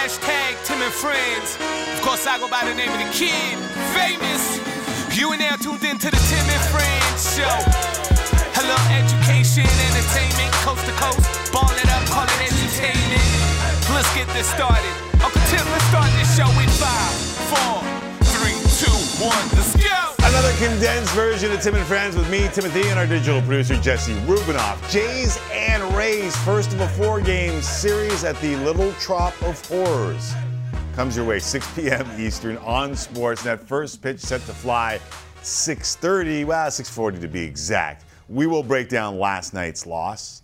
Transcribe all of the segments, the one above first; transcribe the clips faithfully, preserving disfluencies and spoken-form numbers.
Hashtag Tim and Friends. Of course, I go by the name of the Kid, famous. You and I tuned in to the Tim and Friends show. Hello, education, entertainment, coast to coast. Ball it up, call it entertainment. Let's get this started. Uncle Tim, let's start this show in five, four, three, two, one. Let's go. Another condensed version of Tim and Friends with me, Timothy, and our digital producer, Jesse Rubinoff. Jays and Rays, first of a four-game series at the Little Trop of Horrors. Comes your way, six p m Eastern on Sportsnet. First pitch set to fly, six thirty, well, six forty to be exact. We will break down last night's loss,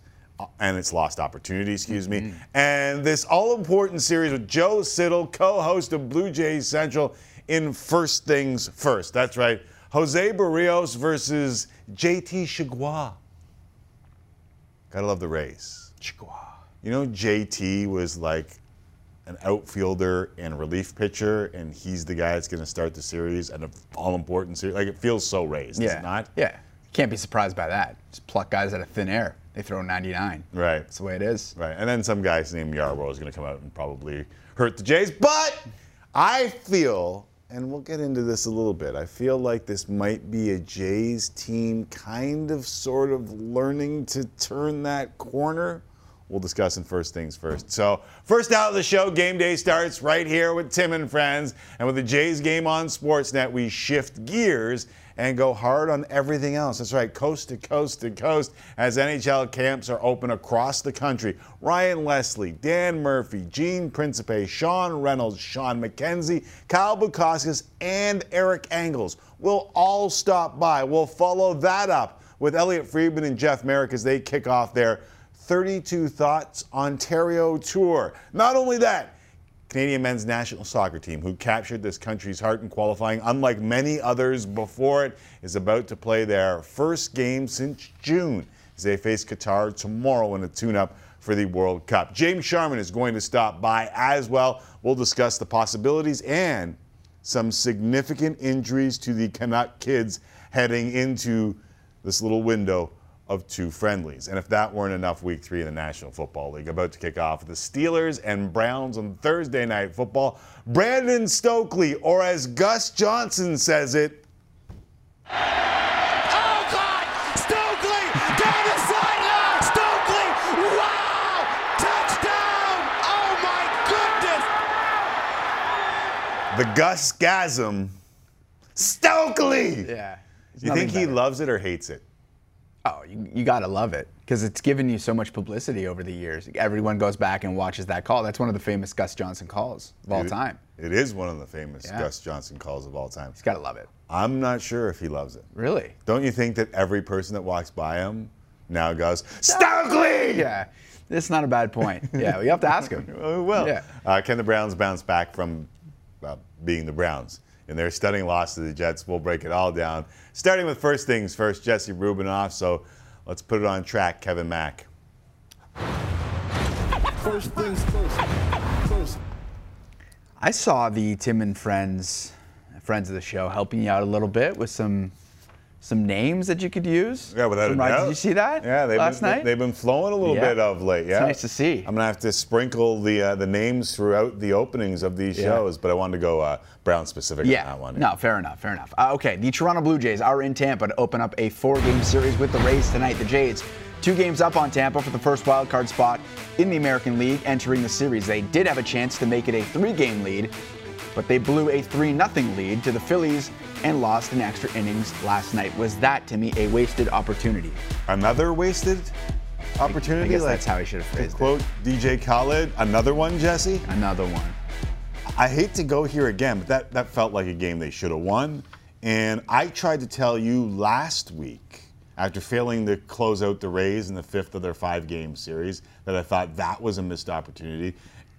and its lost opportunity, excuse me, mm-hmm. and this all-important series with Joe Siddall, co-host of Blue Jays Central, in First Things First. That's right. Jose Barrios versus J T. Chigua. Gotta love the Rays. Chigua. You know, J T was like an outfielder and relief pitcher, and he's the guy that's going to start the series and an all-important series. Like, it feels so Rays, yeah. does it not? Yeah. Can't be surprised by that. Just pluck guys out of thin air. They throw ninety-nine. Right. That's the way it is. Right. And then some guy's named Yarbrough is going to come out and probably hurt the Jays. But I feel... and we'll get into this a little bit. I feel like this might be a Jays team kind of sort of learning to turn that corner. We'll discuss in First Things First. So first out of the show, game day starts right here with Tim and Friends. And with the Jays game on Sportsnet, we shift gears and go hard on everything else. That's right, coast to coast to coast, as N H L camps are open across the country. Ryan Leslie, Dan Murphy, Gene Principe, Sean Reynolds, Sean McKenzie, Kyle Bukauskas, and Eric Engels will all stop by. We'll follow that up with Elliotte Friedman and Jeff Merrick as they kick off their thirty-two Thoughts Ontario tour. Not only that, Canadian men's national soccer team, who captured this country's heart in qualifying, unlike many others before it, is about to play their first game since June as they face Qatar tomorrow in a tune-up for the World Cup. James Sharman is going to stop by as well. We'll discuss the possibilities and some significant injuries to the Canuck kids heading into this little window of two friendlies. And if that weren't enough, week three in the National Football League about to kick off the Steelers and Browns on Thursday Night Football. Brandon Stokely, or as Gus Johnson says it, oh God, Stokely down the sideline, Stokely, wow, touchdown, oh my goodness. The Gus-gasm, Stokely. Yeah. You think he better. loves it or hates it? Oh, you, you got to love it because it's given you so much publicity over the years. Everyone goes back and watches that call. That's one of the famous Gus Johnson calls of all time. It is one of the famous yeah. Gus Johnson calls of all time. He's got to love it. I'm not sure if he loves it. Really? Don't you think that every person that walks by him now goes, Stokely! Yeah, that's not a bad point. Yeah, you have to ask him. Well, yeah. uh, can the Browns bounce back from uh, being the Browns? And their stunning loss to the Jets, we'll break it all down. Starting with First Things First, Jesse Rubinoff. So let's put it on track, Kevin Mack. First things first. First. I saw the Tim and Friends, friends of the show, helping you out a little bit with some some names that you could use. Yeah, without some a doubt. Did you see that? Yeah, they've last been, night they've been flowing a little yeah. bit of late. Yeah, it's nice to see. I'm gonna have to sprinkle the uh, the names throughout the openings of these yeah. shows, but I wanted to go uh, Brown specific yeah. on that one. No, fair enough, fair enough. Uh, okay, the Toronto Blue Jays are in Tampa to open up a four-game series with the Rays tonight. The Jays two games up on Tampa for the first wild card spot in the American League entering the series. They did have a chance to make it a three-game lead, but they blew a three nothing lead to the Phillies and lost in extra innings last night. Was that, to me, a wasted opportunity? Another wasted opportunity? I guess like, that's how I should have phrased it. Quote D J Khaled, another one, Jesse? Another one. I hate to go here again, but that, that felt like a game they should have won. And I tried to tell you last week, after failing to close out the Rays in the fifth of their five-game series, that I thought that was a missed opportunity.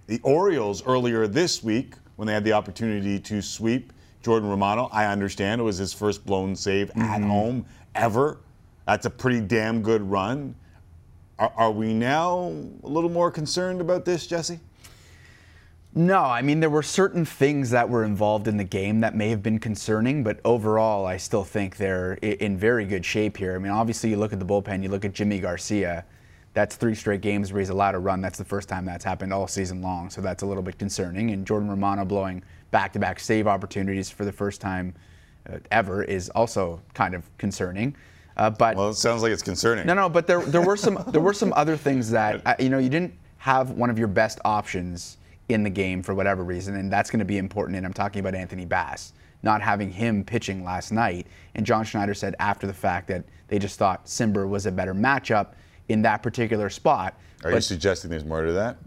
The Orioles earlier this week, when they had the opportunity to sweep Jordan Romano. I understand it was his first blown save mm-hmm. at home ever. That's a pretty damn good run. Are, are we now a little more concerned about this, Jesse? No, I mean, there were certain things that were involved in the game that may have been concerning, but overall, I still think they're in very good shape here. I mean, obviously, you look at the bullpen, you look at Jimmy Garcia. that's three straight games where he's allowed a run. That's the first time that's happened all season long, so that's a little bit concerning. And Jordan Romano blowing back-to-back save opportunities for the first time uh, ever is also kind of concerning. Uh, but well, it sounds like it's concerning. No, no, but there there were some there were some other things that uh, you know, you didn't have one of your best options in the game for whatever reason, and that's going to be important. And I'm talking about Anthony Bass, not having him pitching last night. And John Schneider said after the fact that they just thought Simber was a better matchup in that particular spot. Are but you suggesting there's more to that?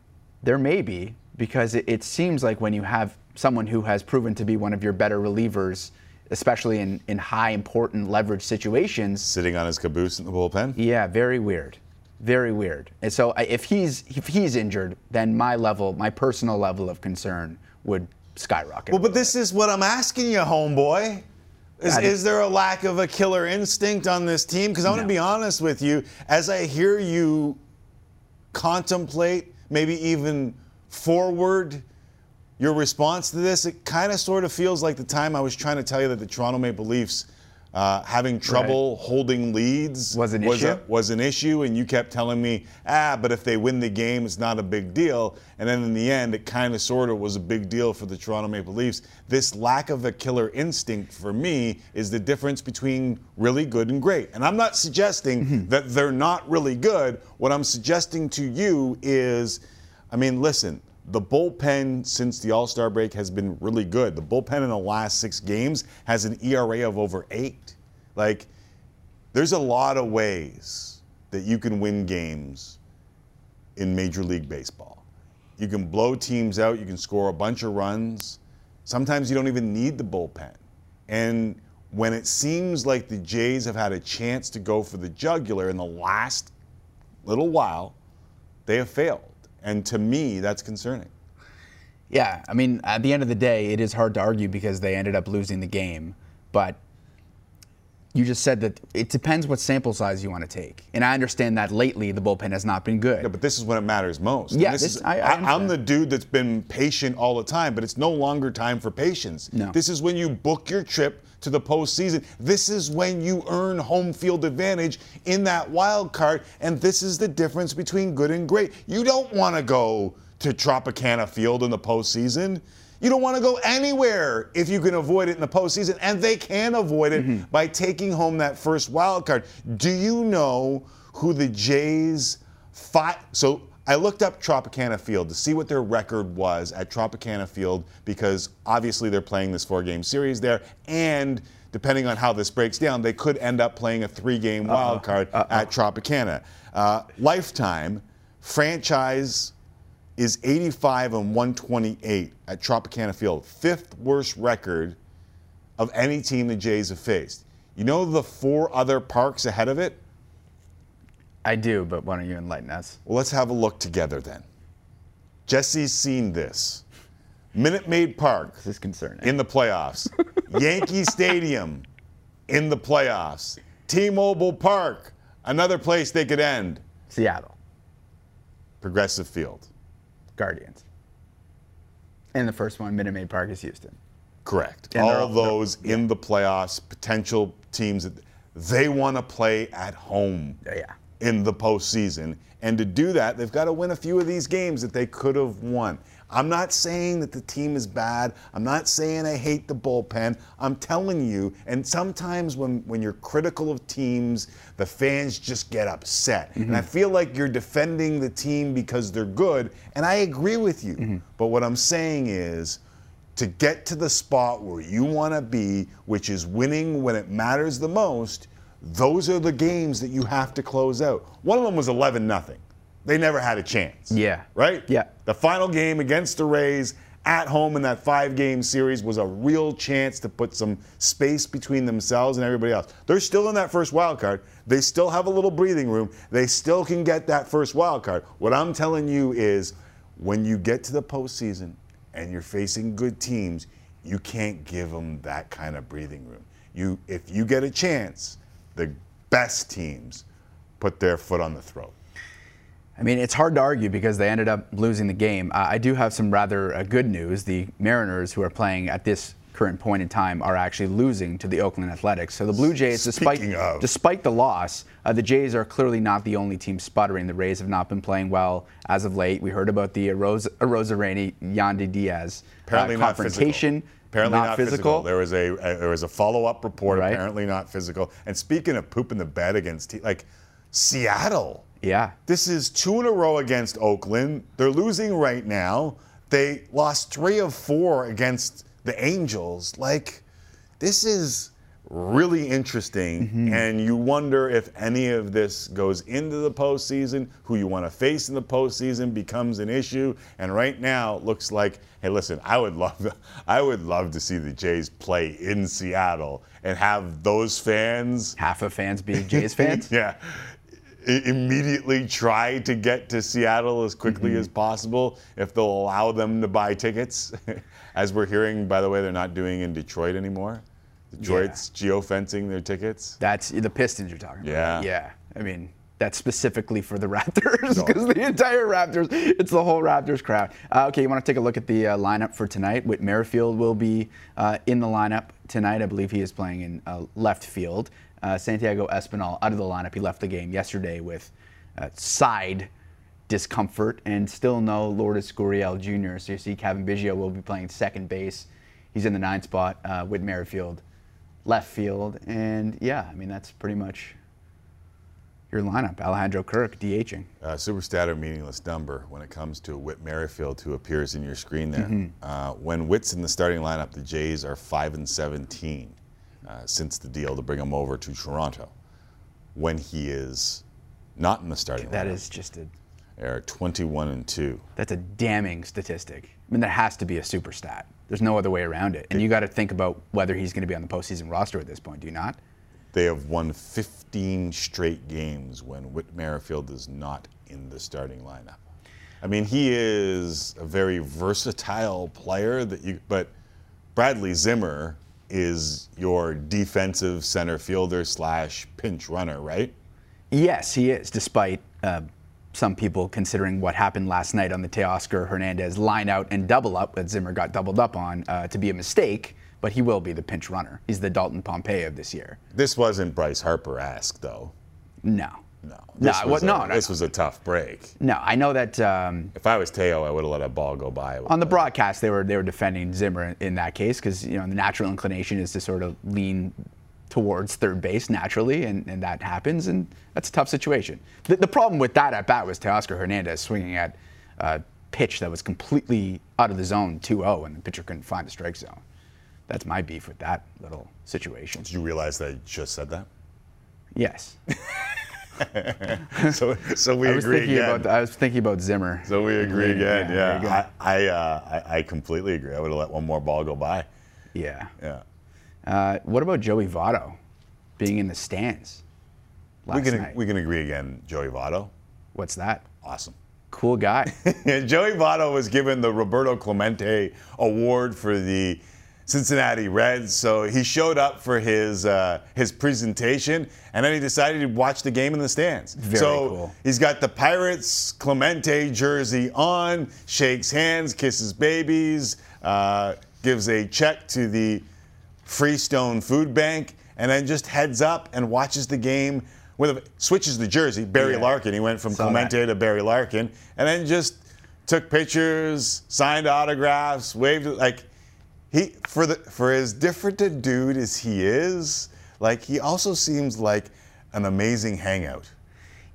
There may be, because it, it seems like when you have someone who has proven to be one of your better relievers, especially in, in high important leverage situations. Sitting on his caboose in the bullpen? Yeah, very weird. Very weird. And so if he's if he's injured, then my level, my personal level of concern would skyrocket. Well, but this is what I'm asking you, homeboy. Is, is there a lack of a killer instinct on this team? Because I want to be honest with you, as I hear you contemplate, maybe even forward your response to this, it kind of sort of feels like the time I was trying to tell you that the Toronto Maple Leafs Uh, having trouble right. holding leads was an, was, issue? A, was an issue, and you kept telling me, ah, but if they win the game, it's not a big deal. And then in the end, it kind of sort of was a big deal for the Toronto Maple Leafs. This lack of a killer instinct, for me, is the difference between really good and great. And I'm not suggesting mm-hmm. that they're not really good. What I'm suggesting to you is, I mean, listen, the bullpen since the All-Star break has been really good. The bullpen in the last six games has an E R A of over eight. Like, there's a lot of ways that you can win games in Major League Baseball. You can blow teams out. You can score a bunch of runs. Sometimes you don't even need the bullpen. And when it seems like the Jays have had a chance to go for the jugular in the last little while, they have failed. And to me, that's concerning. Yeah, I mean, at the end of the day, it is hard to argue because they ended up losing the game. But you just said that it depends what sample size you want to take. And I understand that lately the bullpen has not been good. Yeah, but this is when it matters most. Yeah, this this, is, I, I I'm the dude that's been patient all the time, but it's no longer time for patience. No. This is when you book your trip to the postseason. This is when you earn home field advantage in that wild card, and this is the difference between good and great. You don't want to go to Tropicana Field in the postseason. You don't want to go anywhere if you can avoid it in the postseason, and they can avoid it mm-hmm. by taking home that first wild card. Do you know who the Jays fought? So I looked up Tropicana Field to see what their record was at Tropicana Field, because obviously they're playing this four-game series there, and depending on how this breaks down, they could end up playing a three-game uh-uh. wild card uh-uh. at Tropicana. Uh, lifetime franchise is eighty-five and one twenty-eight at Tropicana Field, fifth worst record of any team the Jays have faced. You know the four other parks ahead of it? I do, but why don't you enlighten us? Well, let's have a look together then. Jesse's seen this. Minute Maid Park. This is concerning. In the playoffs. Yankee Stadium in the playoffs. T-Mobile Park, another place they could end. Seattle. Progressive Field. Guardians. And the first one, Minute Maid Park, is Houston. Correct. And all, all those yeah. in the playoffs, potential teams that they want to play at home yeah. in the postseason. And to do that, they've got to win a few of these games that they could have won. I'm not saying that the team is bad. I'm not saying I hate the bullpen. I'm telling you, and sometimes when, when you're critical of teams, the fans just get upset. Mm-hmm. And I feel like you're defending the team because they're good, and I agree with you. Mm-hmm. But what I'm saying is, to get to the spot where you want to be, which is winning when it matters the most, those are the games that you have to close out. One of them was eleven nothing. They never had a chance. Yeah. Right? Yeah. The final game against the Rays at home in that five-game series was a real chance to put some space between themselves and everybody else. They're still in that first wild card. They still have a little breathing room. They still can get that first wild card. What I'm telling you is, when you get to the postseason and you're facing good teams, you can't give them that kind of breathing room. You, if you get a chance, the best teams put their foot on the throat. I mean, it's hard to argue because they ended up losing the game. Uh, I do have some rather uh, good news. The Mariners, who are playing at this current point in time are actually losing to the Oakland Athletics. So the Blue Jays, despite, despite the loss, uh, the Jays are clearly not the only team sputtering. The Rays have not been playing well as of late. We heard about the Arozarena-Yandy Diaz uh, confrontation. Apparently not, not physical. physical. There was a, a there was a follow-up report. Right. Apparently not physical. And speaking of pooping the bed against te- like Seattle. Yeah. This is two in a row against Oakland. They're losing right now. They lost three of four against the Angels. Like, this is really interesting. Mm-hmm. And you wonder if any of this goes into the postseason. Who you want to face in the postseason becomes an issue. And right now, it looks like, hey, listen, I would love, I would love to see the Jays play in Seattle and have those fans, half of fans being Jays fans, yeah, immediately try to get to Seattle as quickly mm-hmm. as possible if they'll allow them to buy tickets. As we're hearing, by the way, they're not doing in Detroit anymore. Detroit's yeah. geofencing their tickets. That's the Pistons you're talking yeah. about. Yeah. Yeah. I mean, that's specifically for the Raptors because no. the entire Raptors, it's the whole Raptors crowd. Uh, okay, you want to take a look at the uh, lineup for tonight. Whit Merrifield will be uh, in the lineup tonight. I believe he is playing in uh, left field. Uh, Santiago Espinal out of the lineup. He left the game yesterday with uh, side discomfort and still no Lourdes Gurriel Junior So you see Kevin Biggio will be playing second base. He's in the ninth spot uh, with Merrifield left field. And, yeah, I mean, that's pretty much your lineup. Alejandro Kirk DHing. Uh, super stat or meaningless number when it comes to Whit Merrifield, who appears in your screen there. Mm-hmm. uh, when Whit's in the starting lineup, the Jays are five and seventeen. Uh, since the deal to bring him over to Toronto. When he is not in the starting lineup, that is just a... They're twenty-one and two. That's a damning statistic. I mean, that has to be a super stat. There's no other way around it. And it, you got to think about whether he's going to be on the postseason roster at this point, do you not? They have won fifteen straight games when Whit Merrifield is not in the starting lineup. I mean, he is a very versatile player, that you, but Bradley Zimmer is your defensive center fielder slash pinch runner, right? Yes, he is, despite uh, some people considering what happened last night on the Teoscar Hernandez line out and double up that Zimmer got doubled up on uh, to be a mistake, but he will be the pinch runner. He's the Dalton Pompeo of this year. This wasn't Bryce Harper-esque, though. No. No. This no, was well, no, a, no. This was a tough break. No, I know that. Um, if I was Teo, I would have let a ball go by. On the broadcast, they were they were defending Zimmer in, in that case because you know the natural inclination is to sort of lean towards third base naturally, and, and that happens, and that's a tough situation. The, the problem with that at bat was Teoscar Hernandez swinging at a pitch that was completely out of the zone, two oh, and the pitcher couldn't find the strike zone. That's my beef with that little situation. Did you realize that I just said that? Yes. so, so we I was agree again. About, I was thinking about Zimmer. So we agree yeah, again. Yeah, yeah. I, I, uh, I, I completely agree. I would have let one more ball go by. Yeah. Yeah. Uh, what about Joey Votto being in the stands last we can, night? We can agree again. Joey Votto. What's that? Awesome. Cool guy. Joey Votto was given the Roberto Clemente Award for the Cincinnati Reds, so he showed up for his uh, his presentation, and then he decided to watch the game in the stands. Very so cool. He's got the Pirates Clemente jersey on, shakes hands, kisses babies, uh, gives a check to the Freestone Food Bank, and then just heads up and watches the game. With a, switches the jersey, Barry yeah. Larkin. He went from Saw Clemente that. to Barry Larkin, and then just took pictures, signed autographs, waved like. He for the for as different a dude as he is, like he also seems like an amazing hangout.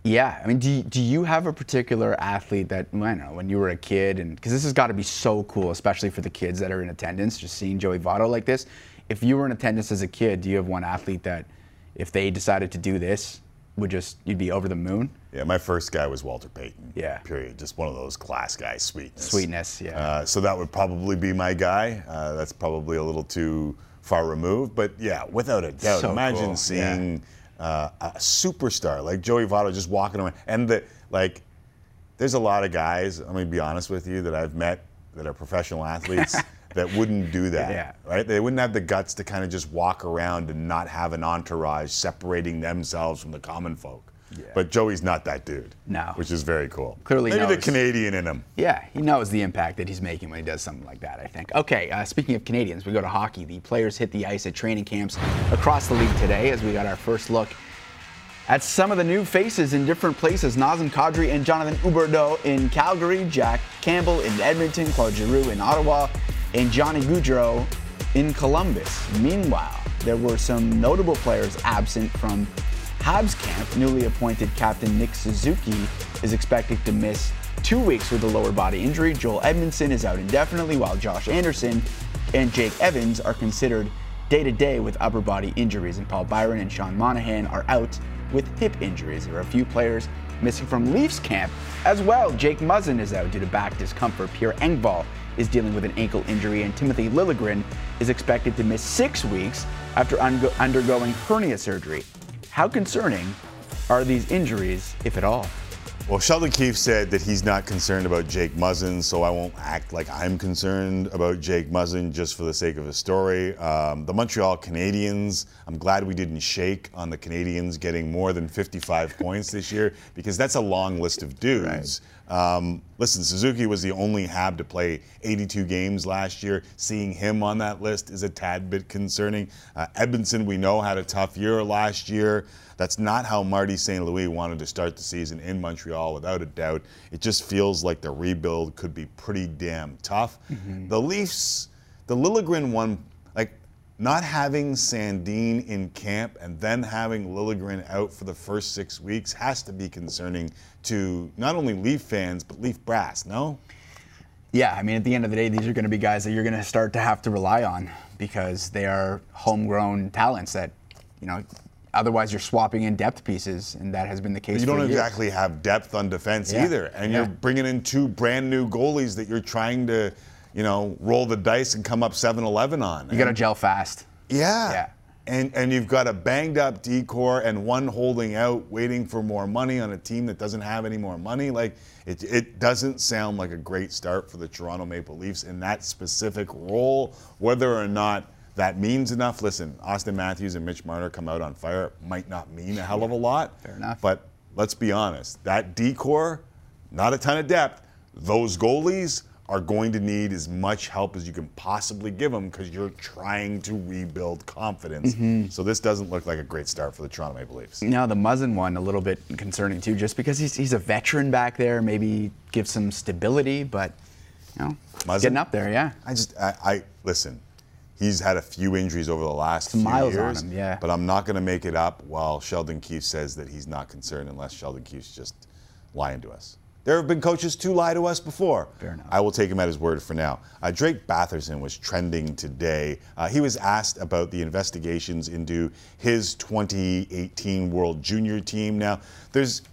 Yeah, I mean, do you, do you have a particular athlete that I don't know when you were a kid, and because this has got to be so cool, especially for the kids that are in attendance, just seeing Joey Votto like this. If you were in attendance as a kid, do you have one athlete that, if they decided to do this, would just you'd be over the moon? Yeah, my first guy was Walter Payton. Yeah. Period. Just one of those class guys, sweetness. Sweetness, yeah. Uh, so that would probably be my guy. Uh, that's probably a little too far removed. But, yeah, without a doubt, so imagine cool. seeing yeah. uh, a superstar like Joey Votto just walking around. And, the, like, there's a lot of guys, I'm going to be honest with you, that I've met that are professional athletes that wouldn't do that, yeah. right? They wouldn't have the guts to kind of just walk around and not have an entourage separating themselves from the common folk. Yeah. But Joey's not that dude. No. Which is very cool. Clearly Maybe knows. the Canadian in him. Yeah, he knows the impact that he's making when he does something like that, I think. Okay, uh, speaking of Canadians, we go to hockey. The players hit the ice at training camps across the league today as we got our first look at some of the new faces in different places. Nazem Kadri and Jonathan Huberdeau in Calgary, Jack Campbell in Edmonton, Claude Giroux in Ottawa, and Johnny Gaudreau in Columbus. Meanwhile, there were some notable players absent from Habs camp. Newly appointed captain Nick Suzuki is expected to miss two weeks with a lower body injury. Joel Edmondson is out indefinitely, while Josh Anderson and Jake Evans are considered day-to-day with upper body injuries. And Paul Byron and Sean Monahan are out with hip injuries. There are a few players missing from Leafs camp as well. Jake Muzzin is out due to back discomfort. Pierre Engvall is dealing with an ankle injury, and Timothy Liljegren is expected to miss six weeks after un- undergoing hernia surgery. How concerning are these injuries, if at all? Well, Sheldon Keefe said that he's not concerned about Jake Muzzin, so I won't act like I'm concerned about Jake Muzzin just for the sake of the story. Um, the Montreal Canadiens, I'm glad we didn't shake on the Canadiens getting more than fifty-five points this year, because that's a long list of dudes. Right. Um, listen, Suzuki was the only Hab to play eighty-two games last year. Seeing him on that list is a tad bit concerning. Uh, Edmondson, we know, had a tough year last year. That's not how Marty Saint Louis wanted to start the season in Montreal, without a doubt. It just feels like the rebuild could be pretty damn tough. Mm-hmm. The Leafs, the Liljegren one, like not having Sandin in camp and then having Liljegren out for the first six weeks has to be concerning to not only Leaf fans, but Leaf brass, no? Yeah, I mean, at the end of the day, these are going to be guys that you're going to start to have to rely on because they are homegrown talents that, you know, otherwise, you're swapping in depth pieces, and that has been the case. You don't exactly have depth on defense yeah. either, and yeah. you're bringing in two brand new goalies that you're trying to, you know, roll the dice and come up seven eleven on. You got to gel fast. Yeah. Yeah. And and you've got a banged up D-core and one holding out, waiting for more money on a team that doesn't have any more money. Like it, it doesn't sound like a great start for the Toronto Maple Leafs in that specific role, whether or not that means enough. Listen, Austin Matthews and Mitch Marner come out on fire. It might not mean a hell of a lot. Fair enough. But let's be honest. That D-core, not a ton of depth. Those goalies are going to need as much help as you can possibly give them because you're trying to rebuild confidence. Mm-hmm. So this doesn't look like a great start for the Toronto Maple Leafs. No, the Muzzin one, a little bit concerning too, just because he's, he's a veteran back there, maybe gives some stability, but you know, Muzzin, getting up there, yeah. I just, I, I listen. He's had a few injuries over the last few miles years, on him, yeah. but I'm not going to make it up while Sheldon Keefe says that he's not concerned, unless Sheldon Keefe's just lying to us. There have been coaches to lie to us before. Fair enough. I will take him at his word for now. Uh, Drake Batherson was trending today. Uh, he was asked about the investigations into his twenty eighteen World Junior team. Now, there's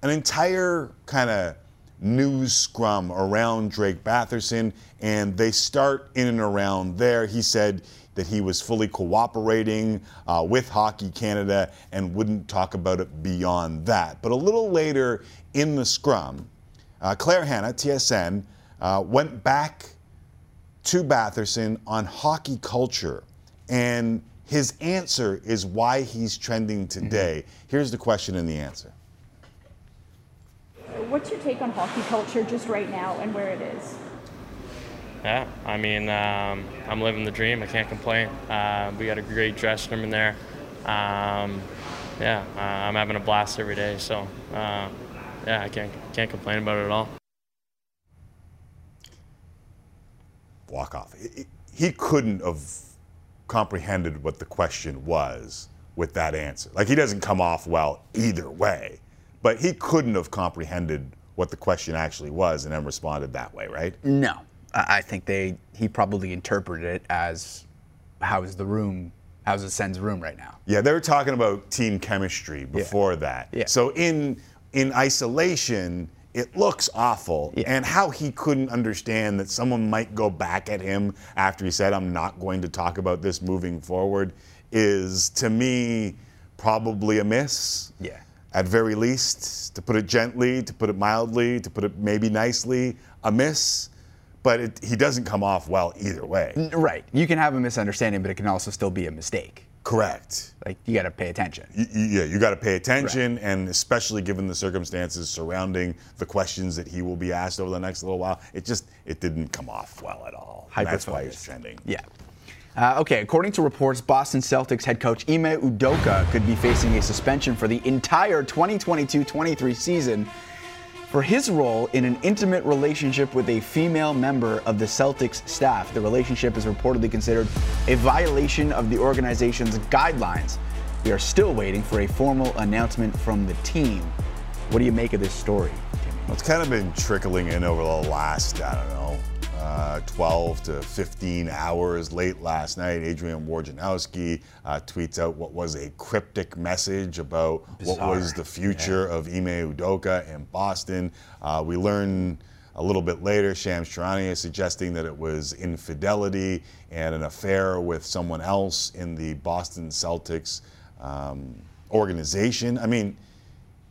an entire kind of news scrum around Drake Batherson, and they start in and around there. He said that he was fully cooperating uh, with Hockey Canada and wouldn't talk about it beyond that. But a little later in the scrum, uh, Claire Hanna, T S N, uh, went back to Batherson on hockey culture, and his answer is why he's trending today. Mm-hmm. Here's the question and the answer. What's your take on hockey culture just right now and where it is? Yeah, I mean, um, I'm living the dream. I can't complain. Uh, we got a great dressing room in there. Um, yeah, uh, I'm having a blast every day. So, uh, yeah, I can't can't complain about it at all. Walk off. It, it, he couldn't have comprehended what the question was with that answer. Like, he doesn't come off well either way. But he couldn't have comprehended what the question actually was and then responded that way, right? No. I think they he probably interpreted it as, how is the room, how's the Sens room right now? Yeah, they were talking about team chemistry before yeah. that. Yeah. So in in isolation, it looks awful. Yeah. And how he couldn't understand that someone might go back at him after he said, I'm not going to talk about this moving forward, is, to me, probably a miss. Yeah. At very least, to put it gently, to put it mildly, to put it maybe nicely, a miss. But it, he doesn't come off well either way. Right. You can have a misunderstanding, but it can also still be a mistake. Correct. Like, you got to pay attention. Y yeah, you got to pay attention, right. And especially given the circumstances surrounding the questions that he will be asked over the next little while, it just it didn't come off well at all. That's why he's trending. Yeah. Uh, okay, according to reports, Boston Celtics head coach Ime Udoka could be facing a suspension for the entire twenty twenty-two twenty-three season for his role in an intimate relationship with a female member of the Celtics staff. The relationship is reportedly considered a violation of the organization's guidelines. We are still waiting for a formal announcement from the team. What do you make of this story, Timmy? Well, it's kind of been trickling in over the last, I don't know, Uh, twelve to fifteen hours. Late last night, Adrian Wojnarowski uh, tweets out what was a cryptic message about Bizarre. what was the future yeah. of Ime Udoka in Boston. Uh, we learn a little bit later, Shams Charania is suggesting that it was infidelity and an affair with someone else in the Boston Celtics um, organization. I mean,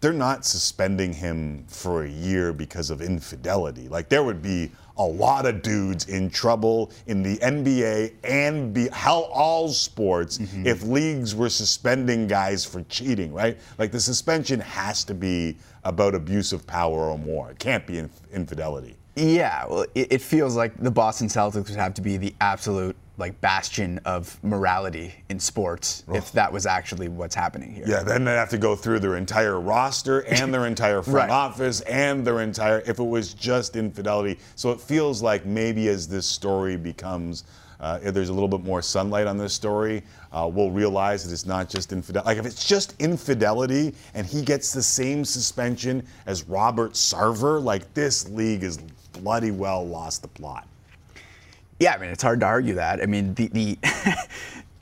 they're not suspending him for a year because of infidelity. Like, there would be a lot of dudes in trouble in the N B A and be, how all sports mm-hmm. if leagues were suspending guys for cheating, right? Like, the suspension has to be about abuse of power or more. It can't be inf infidelity. Yeah, well, it, it feels like the Boston Celtics would have to be the absolute, like, bastion of morality in sports oh. if that was actually what's happening here. Yeah, then they'd have to go through their entire roster and their entire front right. office and their entire, if it was just infidelity. So it feels like maybe as this story becomes, uh, if there's a little bit more sunlight on this story, uh, we'll realize that it's not just infidelity. Like, if it's just infidelity and he gets the same suspension as Robert Sarver, like, this league is bloody well lost the plot. Yeah, I mean, it's hard to argue that. I mean, the the,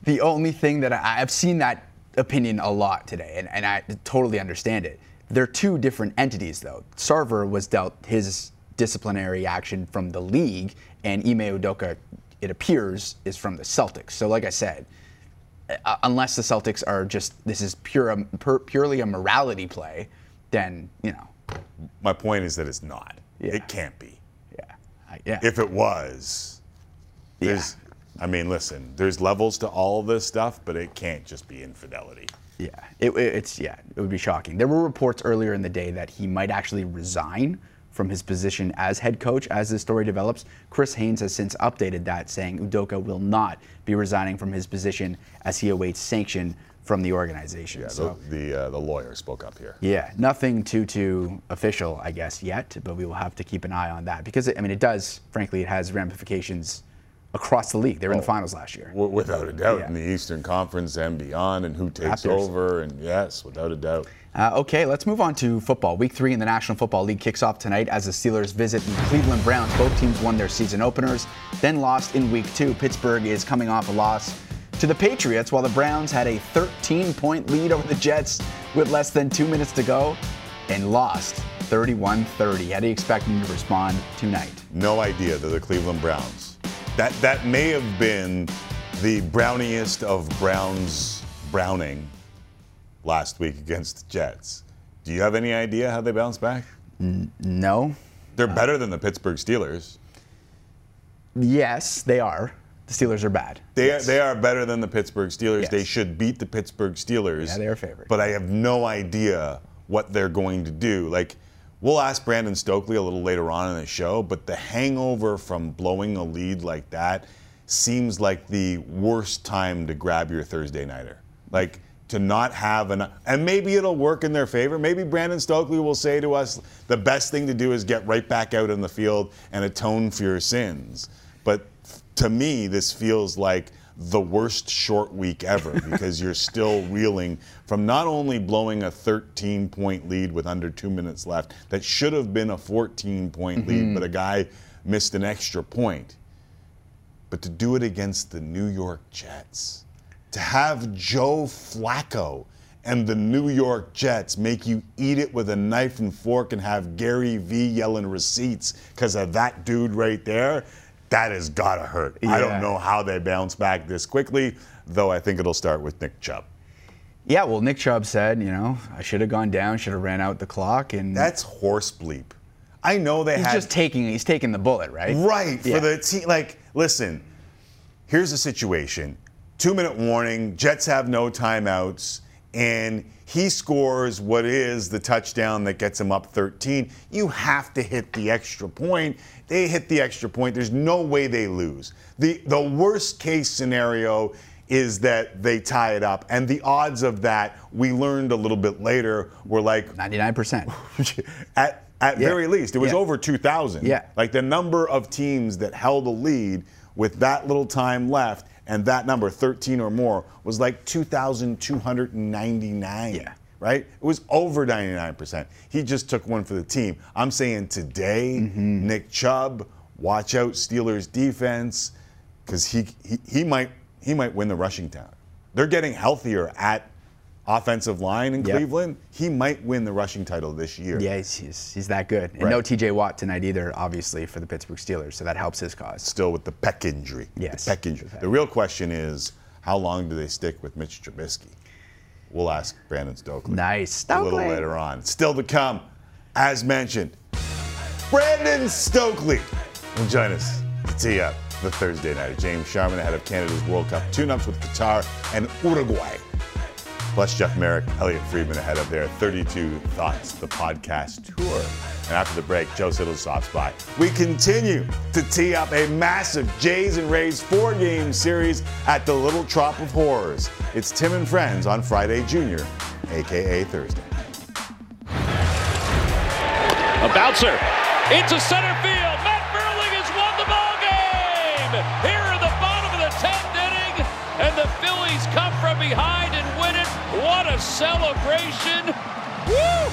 the only thing that I, I've seen that opinion a lot today, and, and I totally understand it. They're two different entities, though. Sarver was dealt his disciplinary action from the league, and Ime Udoka, it appears, is from the Celtics. So, like I said, uh, unless the Celtics are just, this is pure, um, pur purely a morality play, then, you know. My point is that it's not. Yeah. It can't be. Yeah. Uh, yeah. If it was... There's, yeah. I mean, listen, there's levels to all of this stuff, but it can't just be infidelity. Yeah, it, it's, yeah, it would be shocking. There were reports earlier in the day that he might actually resign from his position as head coach as this story develops. Chris Haynes has since updated that, saying Udoka will not be resigning from his position as he awaits sanction from the organization. Yeah, so, the the, uh, the lawyer spoke up here. Yeah, nothing too, too official, I guess, yet, but we will have to keep an eye on that because, it, I mean, it does, frankly, it has ramifications across the league. They were oh, in the finals last year. Without a doubt, yeah. in the Eastern Conference and beyond, and who takes Raptors. over, and yes, without a doubt. Uh, okay, let's move on to football. Week three in the National Football League kicks off tonight as the Steelers visit the Cleveland Browns. Both teams won their season openers, then lost in week two. Pittsburgh is coming off a loss to the Patriots, while the Browns had a thirteen point lead over the Jets with less than two minutes to go and lost thirty-one thirty. How do you expect them to respond tonight? No idea. They're the Cleveland Browns. That, that may have been the browniest of Browns Browning last week against the Jets. Do you have any idea how they bounce back? No. They're uh, better than the Pittsburgh Steelers. Yes, they are. The Steelers are bad. They, yes. are, they are better than the Pittsburgh Steelers. Yes. They should beat the Pittsburgh Steelers. Yeah, they're favored. But I have no idea what they're going to do. Like, we'll ask Brandon Stokely a little later on in the show, but the hangover from blowing a lead like that seems like the worst time to grab your Thursday nighter. Like, to not have an, and maybe it'll work in their favor. Maybe Brandon Stokely will say to us, the best thing to do is get right back out on the field and atone for your sins. But to me, this feels like the worst short week ever because you're still reeling from not only blowing a thirteen point lead with under two minutes left that should have been a fourteen point mm-hmm. lead, but a guy missed an extra point, but to do it against the New York Jets, to have Joe Flacco and the New York Jets make you eat it with a knife and fork and have Gary V yelling receipts because of that dude right there. That has got to hurt. Yeah. I don't know how they bounce back this quickly, though I think it'll start with Nick Chubb. Yeah, well, Nick Chubb said, you know, I should have gone down, should have ran out the clock. And that's horse bleep. I know they he's had... He's just taking, he's taking the bullet, right? Right. Yeah. For the team. Like, listen, here's the situation. two-minute warning, Jets have no timeouts, and he scores what is the touchdown that gets him up thirteen. You have to hit the extra point. They hit the extra point. There's no way they lose. The, the worst-case scenario is that they tie it up. And the odds of that, we learned a little bit later, were like ninety-nine percent. at at yeah. very least. It was yeah. over two thousand. Yeah. Like the number of teams that held a lead with that little time left and that number, thirteen or more, was like two thousand two hundred ninety-nine. Yeah. Right? It was over ninety-nine percent. He just took one for the team. I'm saying today, mm-hmm. Nick Chubb, watch out Steelers defense, because he, he he might he might win the rushing title. They're getting healthier at offensive line in yep. Cleveland. He might win the rushing title this year. Yeah, he's, he's, he's that good. And right. no T J Watt tonight either, obviously, for the Pittsburgh Steelers, so that helps his cause. Still with the pec injury. Yes. The pec injury. The real question is, how long do they stick with Mitch Trubisky? We'll ask Brandon Stokely. Nice. Stokely. A little later on. Still to come, as mentioned, Brandon Stokely will join us to tee up the Thursday night. James Sharman ahead of Canada's World Cup tune-ups with Qatar and Uruguay. Plus Jeff Merrick, Elliotte Friedman ahead of their thirty-two Thoughts, the podcast tour. And after the break, Joe Siddall stops by. We continue to tee up a massive Jays and Rays four-game series at the Little Trop of Horrors. It's Tim and Friends on Friday Junior, a k a. Thursday. A bouncer into center field. Matt Burling has won the ball game. Here in the bottom of the tenth inning, and the Phillies come from behind and win it. What a celebration! Woo!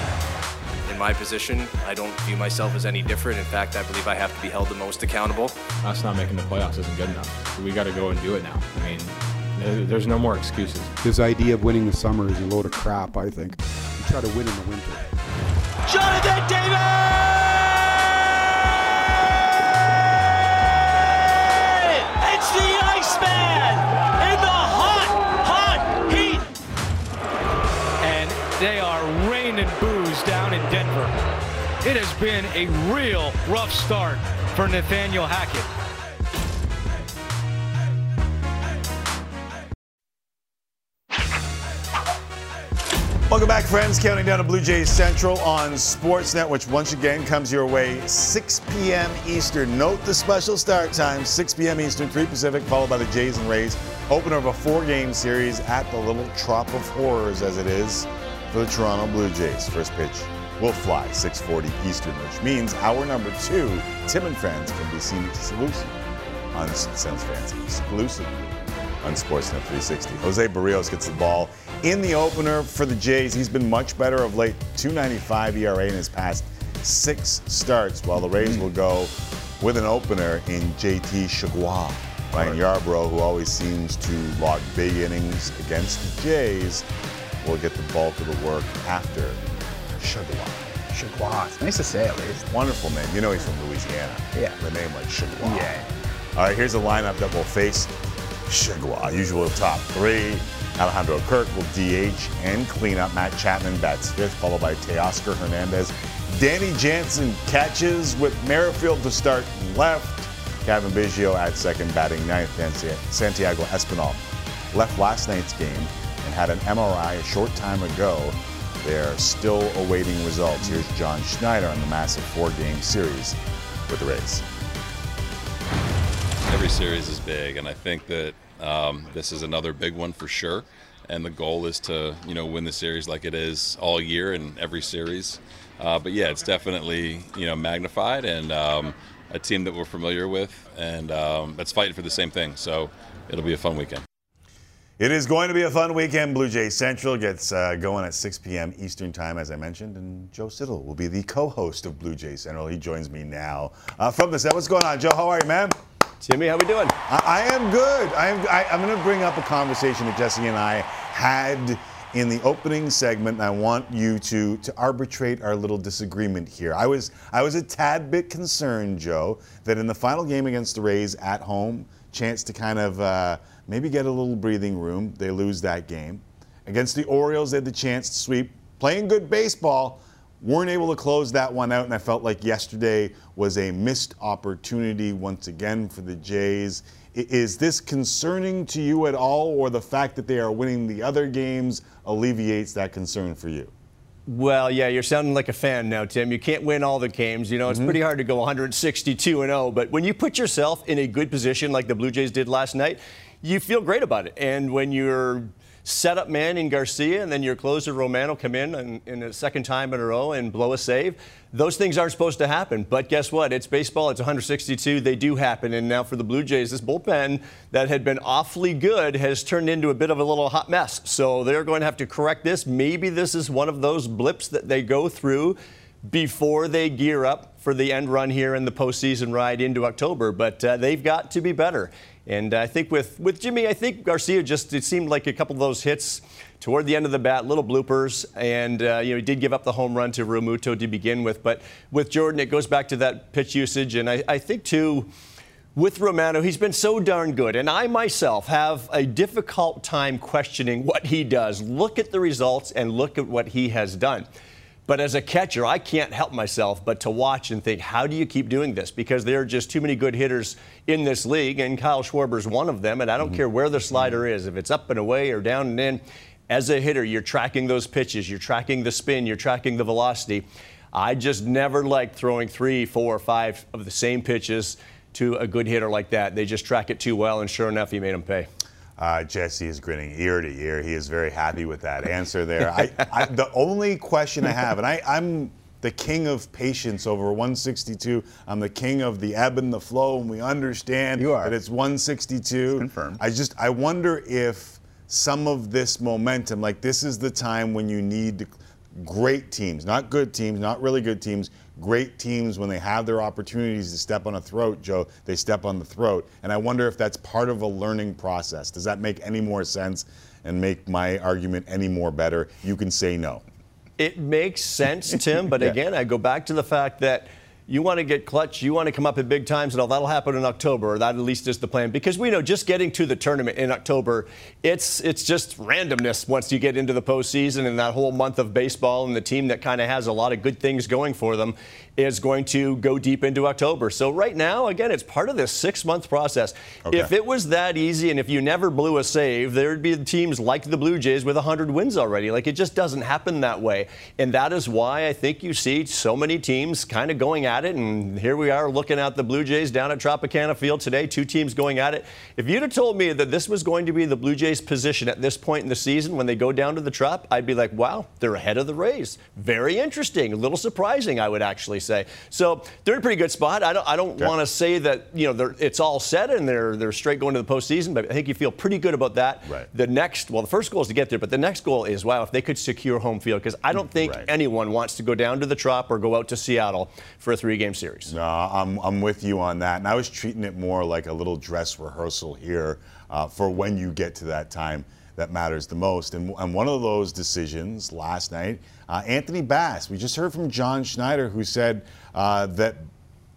In my position, I don't view myself as any different. In fact, I believe I have to be held the most accountable. Us not making the playoffs isn't good enough. We got to go and do it now. I mean, there's no more excuses. This idea of winning the summer is a load of crap, I think. You try to win in the winter. Jonathan David! It's the Iceman in the hot, hot heat! They are raining boos down in Denver. It has been a real rough start for Nathaniel Hackett. Welcome back, friends. Counting down to Blue Jays Central on Sportsnet, which once again comes your way six p.m. Eastern. Note the special start time, six p.m. Eastern, three Pacific, followed by the Jays and Rays. Opener of a four-game series at the Little Trop of Horrors, as it is, for the Toronto Blue Jays. First pitch will fly six forty Eastern, which means hour number two, Tim and Friends, can be seen exclusively on Sounds Fancy, exclusively on Sportsnet three sixty. Jose Barrios gets the ball in the opener for the Jays. He's been much better of late, two ninety-five E R A in his past six starts, while the Rays will go with an opener in J T. Chigua. Ryan Yarbrough, who always seems to log big innings against the Jays, will get the ball to the work after Chigua. Chigua. It's nice to say, at least. Wonderful name. You know he's from Louisiana. Yeah. The name like Chigua. Yeah. All right, here's a lineup that will face Chigua. Usual top three. Alejandro Kirk will D H and clean up. Matt Chapman bats fifth, followed by Teoscar Hernandez. Danny Jansen catches with Merrifield to start left. Gavin Biggio at second, batting ninth. And Santiago Espinal left last night's game and had an M R I a short time ago. They're still awaiting results. Here's John Schneider on the massive four-game series with the Rays. Every series is big, and I think that um, this is another big one for sure. And the goal is to, you know, win the series like it is all year in every series. Uh, but yeah, it's definitely, you know, magnified, and um, a team that we're familiar with, and um, that's fighting for the same thing. So it'll be a fun weekend. It is going to be a fun weekend. Blue Jays Central gets uh, going at six p.m. Eastern time, as I mentioned, and Joe Siddall will be the co-host of Blue Jays Central. He joins me now uh, from the set. What's going on, Joe? How are you, man? Jimmy, how we doing? I, I am good. I am, I, I'm going to bring up a conversation that Jesse and I had in the opening segment, and I want you to to arbitrate our little disagreement here. I was I was a tad bit concerned, Joe, that in the final game against the Rays at home, chance to kind of uh, maybe get a little breathing room. They lose that game. Against the Orioles, they had the chance to sweep. Playing good baseball, Weren't able to close that one out, and I felt like yesterday was a missed opportunity once again for the Jays. Is this concerning to you at all, or the fact that they are winning the other games alleviates that concern for you? Well, yeah, you're sounding like a fan now, Tim. You can't win all the games. You know, it's mm-hmm. pretty hard to go one sixty-two and oh, but when you put yourself in a good position like the Blue Jays did last night, you feel great about it. And when you're set-up man in Garcia, and then your closer Romano come in and, and a second time in a row and blow a save. Those things aren't supposed to happen, but guess what? It's baseball. It's one sixty-two. They do happen. And now for the Blue Jays, this bullpen that had been awfully good has turned into a bit of a little hot mess. So they're going to have to correct this. Maybe this is one of those blips that they go through before they gear up for the end run here in the postseason ride into October. But uh, they've got to be better. And I think with, with Jimmy, I think Garcia just, it seemed like a couple of those hits toward the end of the bat, little bloopers. And, uh, you know, he did give up the home run to Realmuto to begin with. But with Jordan, it goes back to that pitch usage. And I, I think, too, with Romano, he's been so darn good. And I myself have a difficult time questioning what he does. Look at the results and look at what he has done. But as a catcher, I can't help myself but to watch and think, how do you keep doing this? Because there are just too many good hitters in this league, and Kyle Schwarber's one of them. And I don't mm-hmm. care where the slider is, if it's up and away or down and in. As a hitter, you're tracking those pitches, you're tracking the spin, you're tracking the velocity. I just never like throwing three, four, five of the same pitches to a good hitter like that. They just track it too well, and sure enough, he made them pay. Uh, Jesse is grinning ear to ear. He is very happy with that answer there. I, I, the only question I have, and I, I'm the king of patience over one sixty-two. I'm the king of the ebb and the flow, and we understand you are. That it's one sixty-two. It's confirmed. I just, I wonder if some of this momentum, like this is the time when you need great teams, not good teams, not really good teams, great teams, when they have their opportunities to step on a throat, Joe, they step on the throat. And I wonder if that's part of a learning process. Does that make any more sense and make my argument any more better? You can say no. It makes sense, Tim. But yeah. again, I go back to the fact that you want to get clutch, you want to come up at big times, and all that'll happen in October, or that at least is the plan. Because we know just getting to the tournament in October, it's it's just randomness once you get into the postseason and that whole month of baseball, and the team that kind of has a lot of good things going for them is going to go deep into October. So right now, again, it's part of this six-month process. Okay. If it was that easy and if you never blew a save, there'd be teams like the Blue Jays with one hundred wins already. Like, it just doesn't happen that way. And that is why I think you see so many teams kind of going at it, and here we are looking at the Blue Jays down at Tropicana Field today. Two teams going at it. If you'd have told me that this was going to be the Blue Jays' position at this point in the season when they go down to the Trop, I'd be like, wow, they're ahead of the Rays. Very interesting. A little surprising, I would actually say. So they're in a pretty good spot. I don't, I don't okay. want to say that, you know, it's all set and they're they're straight going to the postseason, but I think you feel pretty good about that. Right. The next, well, the first goal is to get there, but the next goal is, wow, if they could secure home field, because I don't think right. anyone wants to go down to the Trop or go out to Seattle for a three-game series. No, I'm, I'm with you on that. And I was treating it more like a little dress rehearsal here uh, for when you get to that time that matters the most. And, and one of those decisions last night, uh, Anthony Bass. We just heard from John Schneider, who said uh, that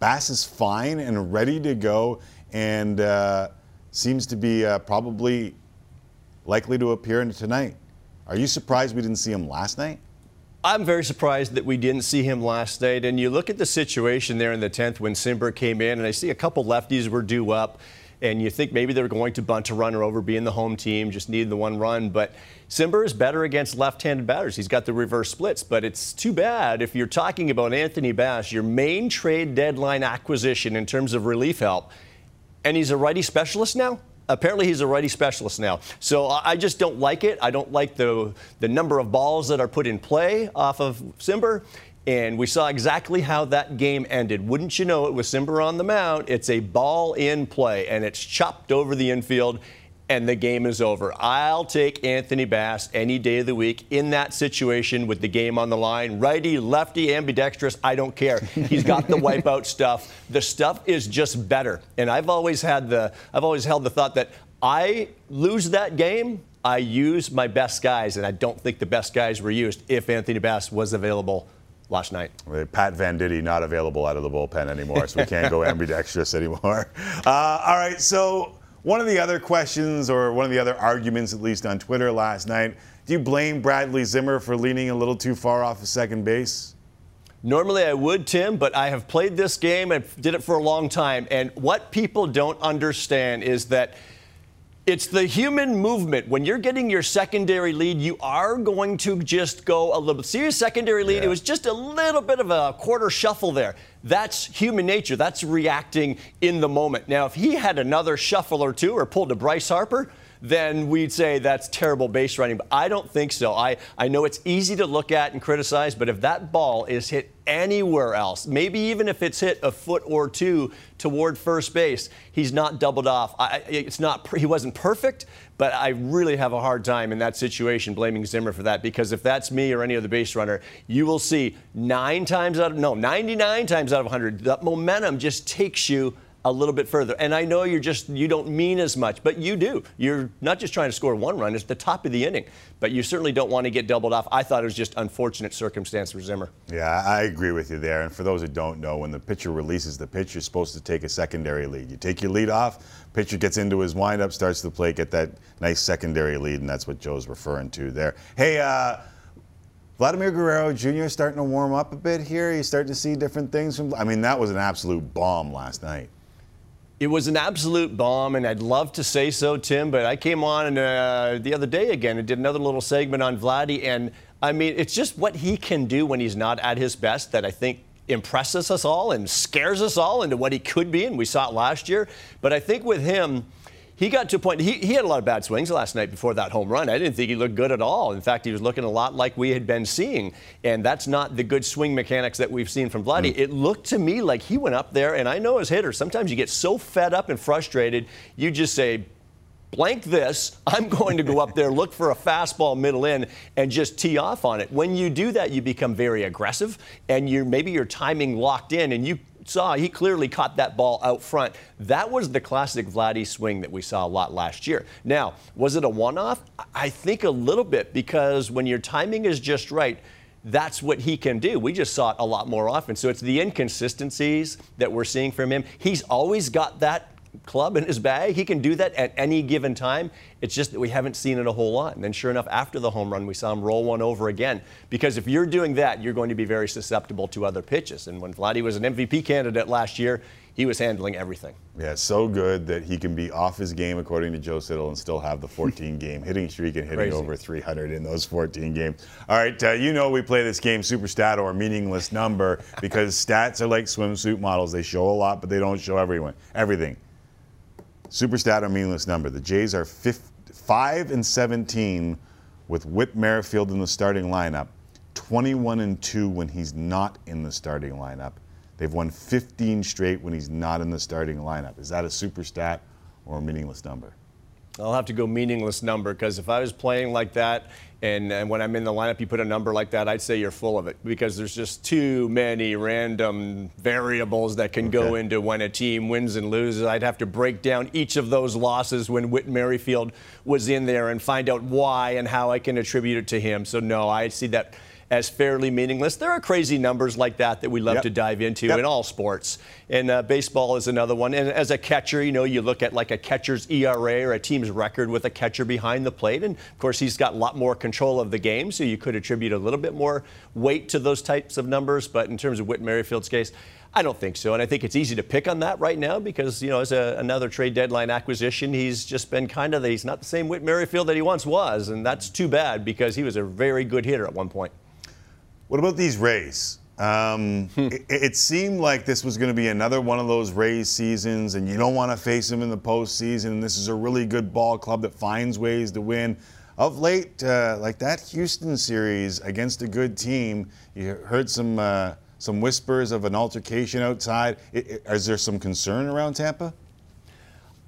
Bass is fine and ready to go, and uh, seems to be uh, probably likely to appear in tonight. Are you surprised we didn't see him last night? I'm very surprised that we didn't see him last night. And you look at the situation there in the tenth when Simber came in, and I see a couple lefties were due up, and you think maybe they're going to bunt a runner over, being the home team, just needed the one run. But Simber is better against left-handed batters. He's got the reverse splits, but it's too bad if you're talking about Anthony Bass, your main trade deadline acquisition in terms of relief help, and he's a righty specialist now? Apparently he's a righty specialist now. So I just don't like it. I don't like the the number of balls that are put in play off of Simber. And we saw exactly how that game ended. Wouldn't you know it, with Simber on the mound, it's a ball in play, and it's chopped over the infield, and the game is over. I'll take Anthony Bass any day of the week in that situation with the game on the line. Righty, lefty, ambidextrous, I don't care. He's got the wipeout stuff. The stuff is just better. And I've always had the, I've always held the thought that I lose that game, I use my best guys, and I don't think the best guys were used if Anthony Bass was available last night. Pat Venditti not available out of the bullpen anymore, so we can't go ambidextrous anymore. Uh, all right, so one of the other questions, or one of the other arguments, at least on Twitter last night, do you blame Bradley Zimmer for leaning a little too far off of second base? Normally I would, Tim, but I have played this game and did it for a long time. And what people don't understand is that it's the human movement. When you're getting your secondary lead, you are going to just go a little bit. See your secondary lead, yeah. It was just a little bit of a quarter shuffle there. That's human nature. That's reacting in the moment. Now, if he had another shuffle or two or pulled a Bryce Harper, then we'd say that's terrible base running. But I don't think so. I, I know it's easy to look at and criticize, but if that ball is hit anywhere else, maybe even if it's hit a foot or two toward first base, he's not doubled off. I, it's not, he wasn't perfect, but I really have a hard time in that situation blaming Zimmer for that, because if that's me or any other base runner, you will see nine times out of, no, ninety-nine times out of one hundred, that momentum just takes you a little bit further. And I know you're just, you don't mean as much, but you do. You're not just trying to score one run, it's the top of the inning. But you certainly don't want to get doubled off. I thought it was just unfortunate circumstance for Zimmer. Yeah, I agree with you there. And for those who don't know, when the pitcher releases the pitch, you're supposed to take a secondary lead. You take your lead off, pitcher gets into his windup, starts the plate, get that nice secondary lead, and that's what Joe's referring to there. Hey, uh, Vladimir Guerrero Junior starting to warm up a bit here. He's starting to see different things from, I mean, that was an absolute bomb last night. It was an absolute bomb, and I'd love to say so, Tim, but I came on uh, the other day again and did another little segment on Vladdy, and I mean, it's just what he can do when he's not at his best that I think impresses us all and scares us all into what he could be, and we saw it last year. But I think with him, he got to a point, he, he had a lot of bad swings last night before that home run. I didn't think he looked good at all. In fact, he was looking a lot like we had been seeing, and that's not the good swing mechanics that we've seen from Vladdy. Mm. It looked to me like he went up there, and I know as hitters, sometimes you get so fed up and frustrated, you just say, blank this, I'm going to go up there, look for a fastball middle in, and just tee off on it. When you do that, you become very aggressive, and you're, maybe your timing locked in, and you saw he clearly caught that ball out front. That was the classic Vladdy swing that we saw a lot last year. Now, was it a one-off? I think a little bit, because when your timing is just right, that's what he can do. We just saw it a lot more often. So it's the inconsistencies that we're seeing from him. He's always got that club in his bag. He can do that at any given time. It's just that we haven't seen it a whole lot. And then sure enough, after the home run, we saw him roll one over again. Because if you're doing that, you're going to be very susceptible to other pitches. And when Vladdy was an M V P candidate last year, he was handling everything. Yeah, so good that he can be off his game, according to Joe Siddall, and still have the fourteen game hitting streak and hitting Crazy. Over three hundred in those fourteen games. All right, uh, you know we play this game, Super Stat or Meaningless Number, because stats are like swimsuit models. They show a lot, but they don't show everyone, everything. Super stat or meaningless number. The Jays are five and seventeen with Whit Merrifield in the starting lineup, twenty-one and two when he's not in the starting lineup. They've won fifteen straight when he's not in the starting lineup. Is that a super stat or a meaningless number? I'll have to go meaningless number, because if I was playing like that and, and when I'm in the lineup you put a number like that, I'd say you're full of it, because there's just too many random variables that can okay. go into when a team wins and loses. I'd have to break down each of those losses when Whit Merrifield was in there and find out why and how I can attribute it to him. So no, I see that as fairly meaningless. There are crazy numbers like that that we love yep. to dive into yep. in all sports. And uh, baseball is another one. And as a catcher, you know, you look at like a catcher's E R A or a team's record with a catcher behind the plate. And of course, he's got a lot more control of the game, so you could attribute a little bit more weight to those types of numbers. But in terms of Whit Merrifield's case, I don't think so. And I think it's easy to pick on that right now because, you know, as a, another trade deadline acquisition, he's just been kind of, he's not the same Whit Merrifield that he once was. And that's too bad, because he was a very good hitter at one point. What about these Rays? Um, hmm. it, it seemed like this was going to be another one of those Rays seasons, and you don't want to face them in the postseason. This is a really good ball club that finds ways to win. Of late, uh, like that Houston series against a good team, you heard some uh, some whispers of an altercation outside. It, it, is there some concern around Tampa?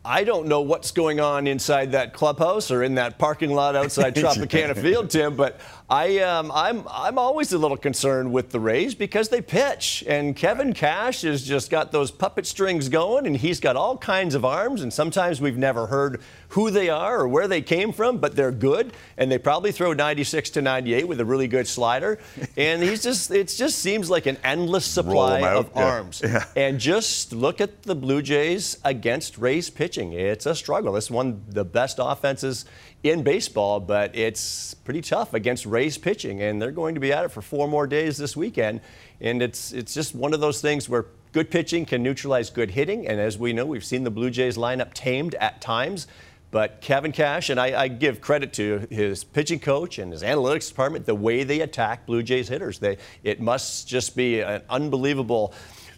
I don't know what's going on inside that clubhouse or in that parking lot outside Tropicana Field, Tim, but I, um, I'm, I'm always a little concerned with the Rays because they pitch. And Kevin Cash has just got those puppet strings going, and he's got all kinds of arms, and sometimes we've never heard who they are or where they came from, but they're good, and they probably throw ninety-six to ninety-eight with a really good slider. And he's just, it just seems like an endless supply of yeah. arms. Yeah. And just look at the Blue Jays against Rays pitching. It's a struggle. It's one of the best offenses in baseball, but it's pretty tough against Rays pitching, and they're going to be at it for four more days this weekend. And it's it's just one of those things where good pitching can neutralize good hitting, and as we know, we've seen the Blue Jays lineup tamed at times. But Kevin Cash, and I, I give credit to his pitching coach and his analytics department, the way they attack Blue Jays hitters. They, it must just be an unbelievable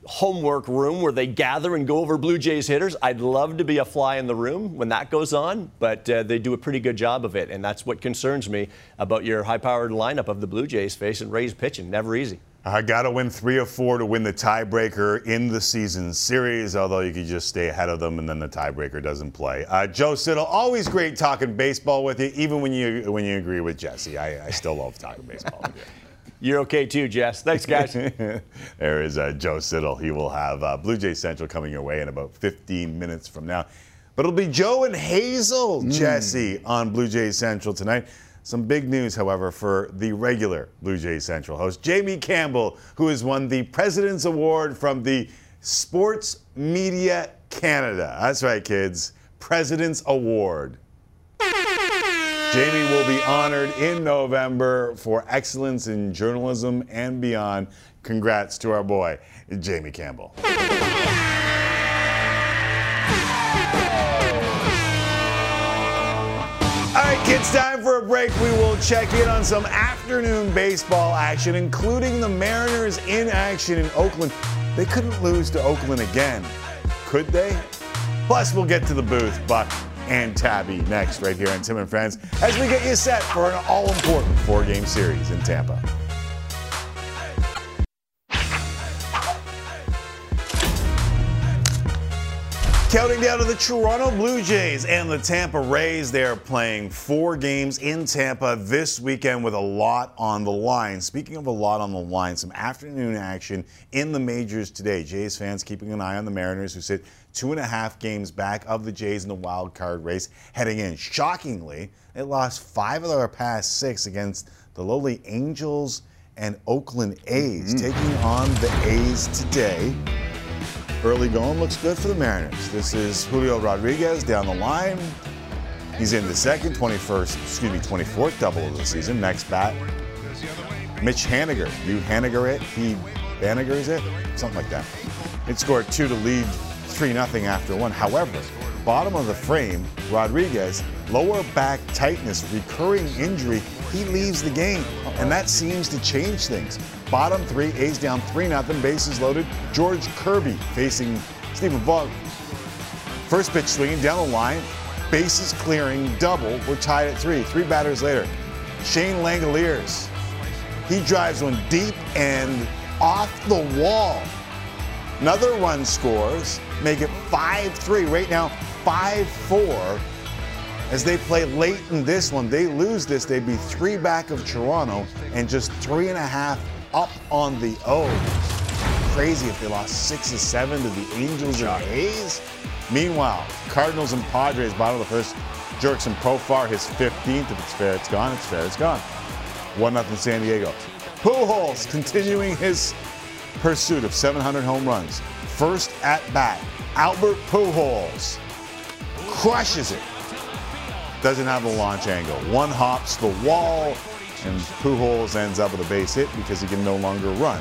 homework room where they gather and go over Blue Jays hitters. I'd love to be a fly in the room when that goes on, but uh, they do a pretty good job of it, and that's what concerns me about your high-powered lineup of the Blue Jays facing Rays pitching. Never easy. I got to win three or four to win the tiebreaker in the season series, although you could just stay ahead of them and then the tiebreaker doesn't play. Uh, Joe Siddall, always great talking baseball with you, even when you when you agree with Jesse. I, I still love talking baseball with you. You're okay too, Jess. Thanks, guys. There is uh, Joe Siddall. He will have uh, Blue Jays Central coming your way in about fifteen minutes from now. But it'll be Joe and Hazel, mm. Jesse, on Blue Jays Central tonight. Some big news, however, for the regular Blue Jays Central host, Jamie Campbell, who has won the President's Award from the Sports Media Canada. That's right, kids. President's Award. Jamie will be honored in November for excellence in journalism and beyond. Congrats to our boy, Jamie Campbell. All right, kids, time for a break. We will check in on some afternoon baseball action, including the Mariners in action in Oakland. They couldn't lose to Oakland again, could they? Plus, we'll get to the booth, Buck and Tabby next right here on Tim and Friends as we get you set for an all-important four-game series in Tampa. Counting down to the Toronto Blue Jays and the Tampa Rays. They are playing four games in Tampa this weekend with a lot on the line. Speaking of a lot on the line, some afternoon action in the majors today. Jays fans keeping an eye on the Mariners, who sit two and a half games back of the Jays in the wild card race heading in. Shockingly, they lost five of their past six against the lowly Angels and Oakland A's, mm-hmm. taking on the A's today. Early going looks good for the Mariners. This is Julio Rodriguez down the line. He's in the second, twenty-first, excuse me, twenty-fourth double of the season. Next bat, Mitch Haniger. You Haniger it, he Banigers it, something like that. It scored two to lead three nothing after one. However, bottom of the frame, Rodriguez, lower back tightness, recurring injury. He leaves the game, and that seems to change things. Bottom three, A's down three nothing, bases loaded. George Kirby facing Stephen Vogt. First pitch swinging down the line, bases clearing, double. We're tied at three. Three batters later, Shane Langoliers. He drives one deep and off the wall. Another run scores, make it five three. Right now, five four. As they play late in this one, they lose this, they'd be three back of Toronto and just three and a half up on the O's. Crazy if they lost six or seven to the Angels or A's. Meanwhile, Cardinals and Padres, bottom of the first. Jerkson Profar, his fifteenth. If it's fair, it's gone. It's fair, it's gone. One nothing San Diego. Pujols continuing his pursuit of seven hundred home runs. First at bat, Albert Pujols crushes it. Doesn't have a launch angle. One hops the wall, and Pujols ends up with a base hit because he can no longer run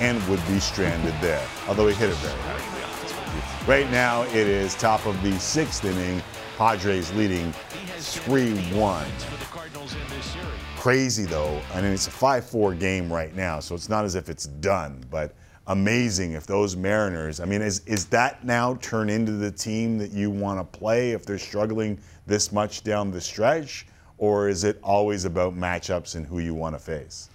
and would be stranded there. Although he hit it very hard. Right now, it is top of the sixth inning. Padres leading three one. Crazy, though. I mean, it's a five four game right now, so it's not as if it's done. But amazing if those Mariners, I mean, is, is that now turn into the team that you want to play if they're struggling this much down the stretch, or is it always about matchups and who you want to face?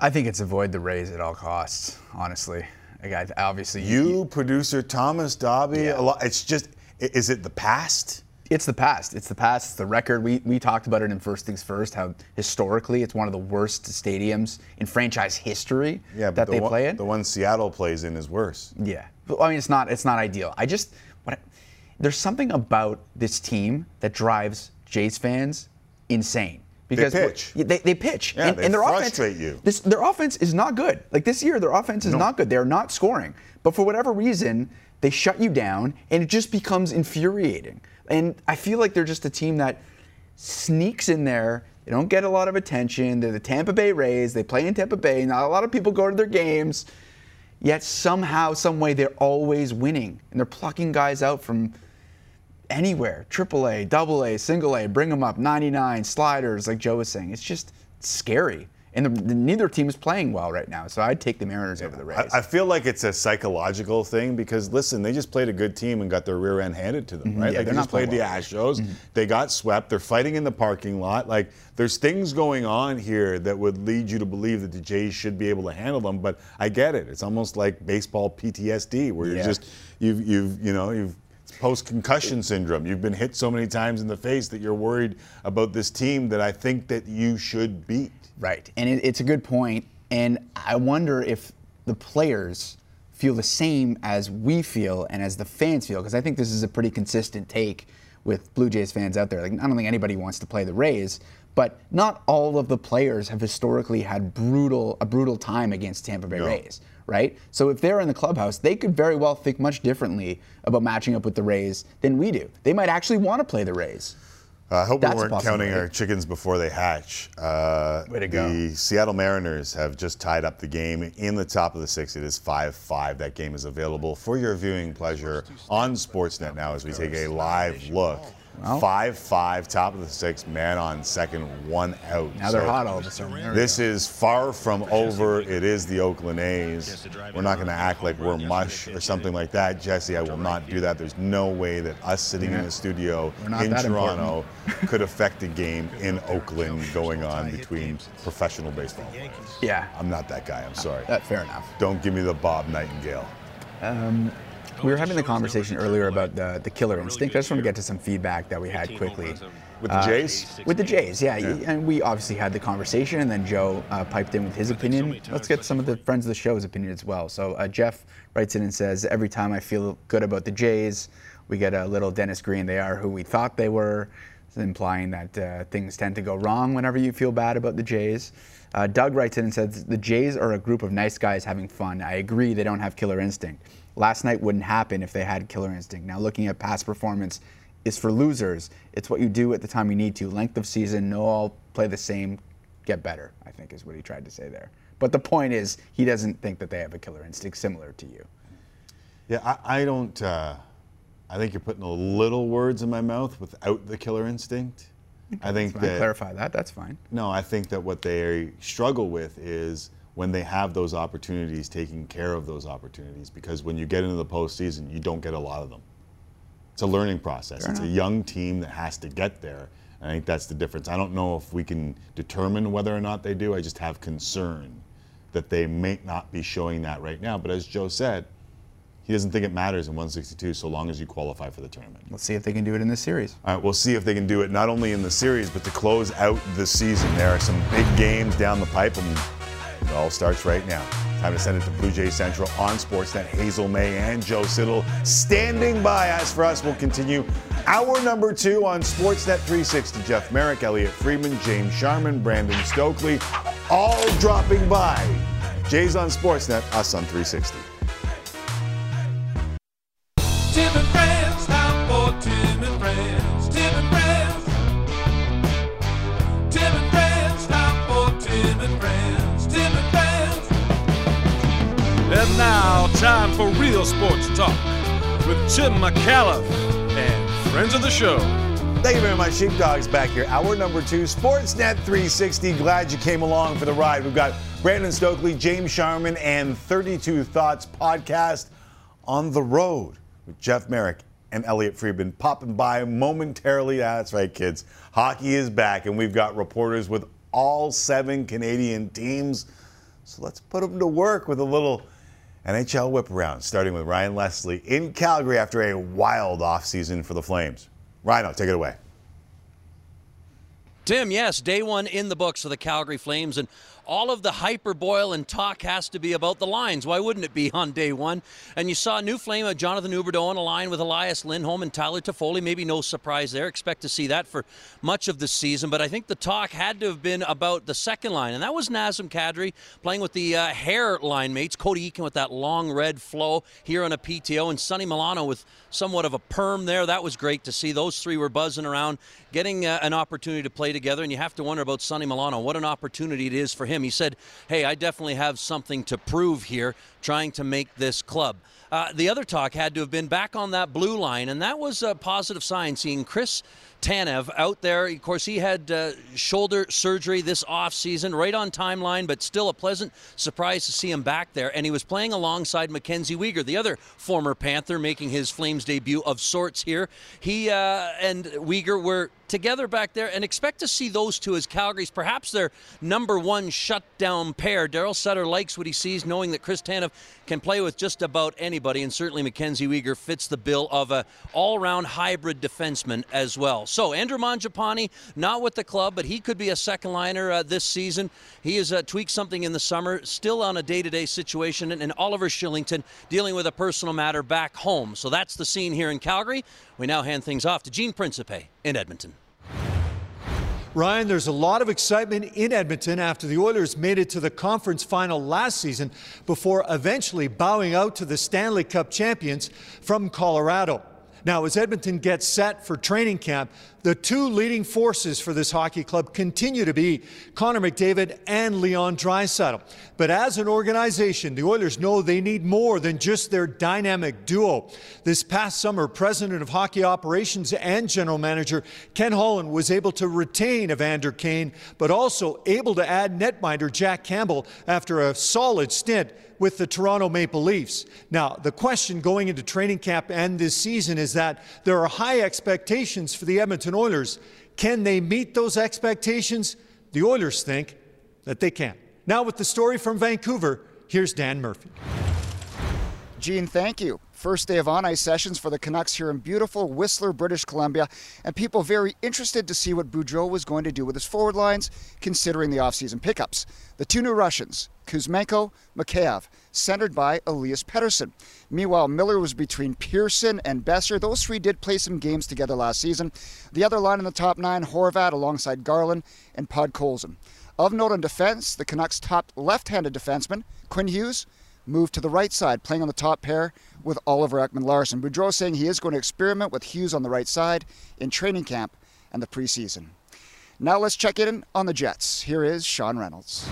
I think it's avoid the Rays at all costs, honestly. Like, I, obviously, you, you producer Thomas Dobby, yeah. a lot, it's just, is it the past? It's the past. It's the past. It's the record. We we talked about it in First Things First, how historically it's one of the worst stadiums in franchise history yeah, that the they one, play in. The one Seattle plays in is worse. Yeah, I mean, it's not it's not ideal. I just what. I, There's something about this team that drives Jays fans insane. Because they pitch. They, they pitch. Yeah, and, they and their frustrate offense, you. This, their offense is not good. Like this year, their offense is no. not good. They're not scoring. But for whatever reason, they shut you down, and it just becomes infuriating. And I feel like they're just a team that sneaks in there. They don't get a lot of attention. They're the Tampa Bay Rays. They play in Tampa Bay. Not a lot of people go to their games. Yet somehow, some way, they're always winning. And they're plucking guys out from anywhere. Triple A, double A, single A, bring them up, ninety-nine, sliders, like Joe was saying. It's just scary. And the, the, neither team is playing well right now, so I'd take the Mariners yeah. over the Rays. I, I feel like it's a psychological thing because, listen, they just played a good team and got their rear end handed to them, mm-hmm. right? Yeah, like they just played well. the Astros. Mm-hmm. They got swept. They're fighting in the parking lot. Like, there's things going on here that would lead you to believe that the Jays should be able to handle them, but I get it. It's almost like baseball P T S D where you're yeah. just, you've, you've, you know, you've, post-concussion syndrome. You've been hit so many times in the face that you're worried about this team that I think that you should beat. Right, and it, it's a good point. And I wonder if the players feel the same as we feel and as the fans feel, because I think this is a pretty consistent take with Blue Jays fans out there. Like, I don't think anybody wants to play the Rays, but not all of the players have historically had brutal a brutal time against Tampa Bay no. Rays. Right? So if they're in the clubhouse, they could very well think much differently about matching up with the Rays than we do. They might actually want to play the Rays. Uh, I hope That's we weren't counting our chickens before they hatch. Uh, Way to go. The Seattle Mariners have just tied up the game in the top of the sixth. It is five five. That game is available for your viewing pleasure on Sportsnet now as we take a live look. five five, top of the sixth, man on second, one out. Now they're so hot all of a sudden. This is far from over. It is the Oakland A's. We're not going to act like we're mush or something like that. Jesse, I will not do that. There's no way that us sitting yeah. in the studio in Toronto could affect a game in Oakland going on between professional baseball players. Yeah. I'm not that guy. I'm sorry. Uh, fair enough. Don't give me the Bob Nightingale. Um... We were having the conversation earlier about the, the killer instinct. I just want to get to some feedback that we had quickly. With the Jays? Uh, with the Jays, yeah. yeah. And we obviously had the conversation, and then Joe uh, piped in with his opinion. Let's get some of the friends of the show's opinion as well. So uh, Jeff writes in and says, every time I feel good about the Jays, we get a little Dennis Green. They are who we thought they were, implying that uh, things tend to go wrong whenever you feel bad about the Jays. Uh, Doug writes in and says, the Jays are a group of nice guys having fun. I agree they don't have killer instinct. Last night wouldn't happen if they had killer instinct. Now looking at past performance is for losers. It's what you do at the time you need to. Length of season, no all play the same, get better, I think is what he tried to say there. But the point is he doesn't think that they have a killer instinct similar to you. Yeah, I, I don't, uh, I think you're putting a little words in my mouth without the killer instinct. Okay, I think that, clarify that, that's fine. No, I think that what they struggle with is when they have those opportunities, taking care of those opportunities. Because when you get into the postseason, you don't get a lot of them. It's a learning process. Fair it's enough. A young team that has to get there. And I think that's the difference. I don't know if we can determine whether or not they do. I just have concern that they may not be showing that right now. But as Joe said, he doesn't think it matters in one sixty-two so long as you qualify for the tournament. Let's see if they can do it in this series. All right, we'll see if they can do it not only in the series, but to close out the season. There are some big games down the pipe. And it all starts right now. Time to send it to Blue Jays Central on Sportsnet. Hazel May and Joe Siddall standing by. As for us, we'll continue hour number two on Sportsnet three sixty. Jeff Merrick, Elliotte Friedman, James Sharman, Brandon Stokely, all dropping by. Jays on Sportsnet, us on three sixty. Tim and friends, time for Tim and friends. Tim and friends. Tim and friends, time for Tim and friends. And now, time for real sports talk with Tim McAuliffe and friends of the show. Thank you very much, Sheepdogs. Back here, hour number two, Sportsnet three sixty. Glad you came along for the ride. We've got Brandon Stokely, James Sharman, and thirty-two Thoughts podcast on the road with Jeff Merrick and Elliotte Friedman popping by momentarily. That's right, kids. Hockey is back, and we've got reporters with all seven Canadian teams. So let's put them to work with a little N H L whip-around, starting with Ryan Leslie in Calgary after a wild offseason for the Flames. Rhino, take it away. Tim, yes, day one in the books for the Calgary Flames, and all of the hyperboil and talk has to be about the lines. Why wouldn't it be on day one? And you saw a new flame of Jonathan Huberdeau on a line with Elias Lindholm and Tyler Toffoli. Maybe no surprise there. Expect to see that for much of the season. But I think the talk had to have been about the second line. And that was Nazem Kadri playing with the uh, hair line mates. Cody Eakin with that long red flow here on a P T O. And Sonny Milano with somewhat of a perm there. That was great to see. Those three were buzzing around, getting uh, an opportunity to play together. And you have to wonder about Sonny Milano, what an opportunity it is for him. He said, hey, I definitely have something to prove here, trying to make this club. Uh, the other talk had to have been back on that blue line, and that was a positive sign, seeing Chris Tanev out there. Of course, he had uh, shoulder surgery this offseason, right on timeline, but still a pleasant surprise to see him back there. And he was playing alongside Mackenzie Weegar, the other former Panther, making his Flames debut of sorts here. He uh, and Weegar were together back there, and expect to see those two as Calgary's perhaps their number one shutdown pair. Darryl Sutter likes what he sees, knowing that Chris Tanev can play with just about anybody, and certainly Mackenzie Weegar fits the bill of a all-round hybrid defenseman as well. So Andrew Mangiapane, not with the club, but he could be a second liner uh, this season. He has uh, tweaked something in the summer, still on a day-to-day situation, and, and Oliver Shillington dealing with a personal matter back home. So that's the scene here in Calgary. We now hand things off to Gene Principe in Edmonton. Ryan, there's a lot of excitement in Edmonton after the Oilers made it to the conference final last season before eventually bowing out to the Stanley Cup champions from Colorado. Now, as Edmonton gets set for training camp, the two leading forces for this hockey club continue to be Connor McDavid and Leon Draisaitl. But as an organization, the Oilers know they need more than just their dynamic duo. This past summer, President of Hockey Operations and General Manager Ken Holland was able to retain Evander Kane, but also able to add netminder Jack Campbell after a solid stint with the Toronto Maple Leafs. Now, the question going into training camp and this season is that there are high expectations for the Edmonton Oilers. Can they meet those expectations? The Oilers think that they can. Now, with the story from Vancouver, here's Dan Murphy. Gene, thank you. First day of on-ice sessions for the Canucks here in beautiful Whistler, British Columbia, and people very interested to see what Boudreau was going to do with his forward lines, considering the offseason pickups. The two new Russians, Kuzmenko, Mikheyev, centered by Elias Pettersson. Meanwhile, Miller was between Pearson and Besser. Those three did play some games together last season. The other line in the top nine, Horvat alongside Garland and Podkolzin. Of note on defense, the Canucks' top left-handed defenseman, Quinn Hughes, moved to the right side, playing on the top pair with Oliver Ekman-Larsson. Boudreau saying he is going to experiment with Hughes on the right side in training camp and the preseason. Now let's check in on the Jets. Here is Sean Reynolds.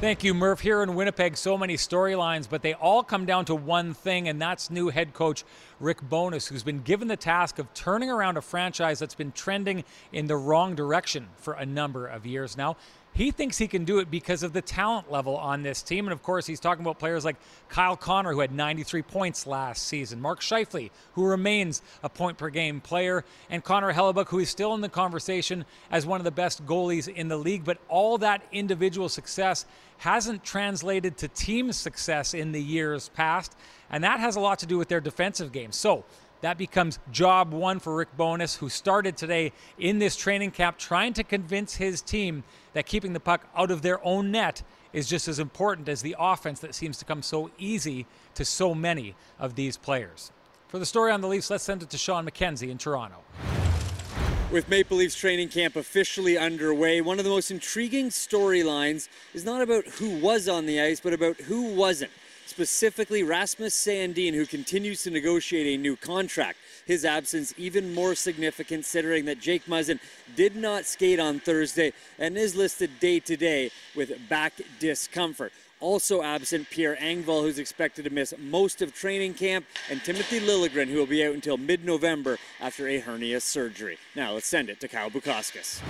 Thank you, Murph. Here in Winnipeg, so many storylines, but they all come down to one thing, and that's new head coach Rick Bowness, who's been given the task of turning around a franchise that's been trending in the wrong direction for a number of years now. He thinks he can do it because of the talent level on this team. And, of course, he's talking about players like Kyle Connor, who had ninety-three points last season, Mark Scheifele, who remains a point-per-game player, and Connor Hellebuck, who is still in the conversation as one of the best goalies in the league. But all that individual success hasn't translated to team success in the years past, and that has a lot to do with their defensive game. So that becomes job one for Rick Bowness, who started today in this training camp trying to convince his team that keeping the puck out of their own net is just as important as the offense that seems to come so easy to so many of these players. For the story on the Leafs, let's send it to Sean McKenzie in Toronto. With Maple Leafs training camp officially underway, one of the most intriguing storylines is not about who was on the ice, but about who wasn't. Specifically, Rasmus Sandin, who continues to negotiate a new contract. His absence even more significant, considering that Jake Muzzin did not skate on Thursday and is listed day-to-day with back discomfort. Also absent, Pierre Engvall, who's expected to miss most of training camp, and Timothy Liljegren, who will be out until mid-November after a hernia surgery. Now let's send it to Kyle Bukauskas.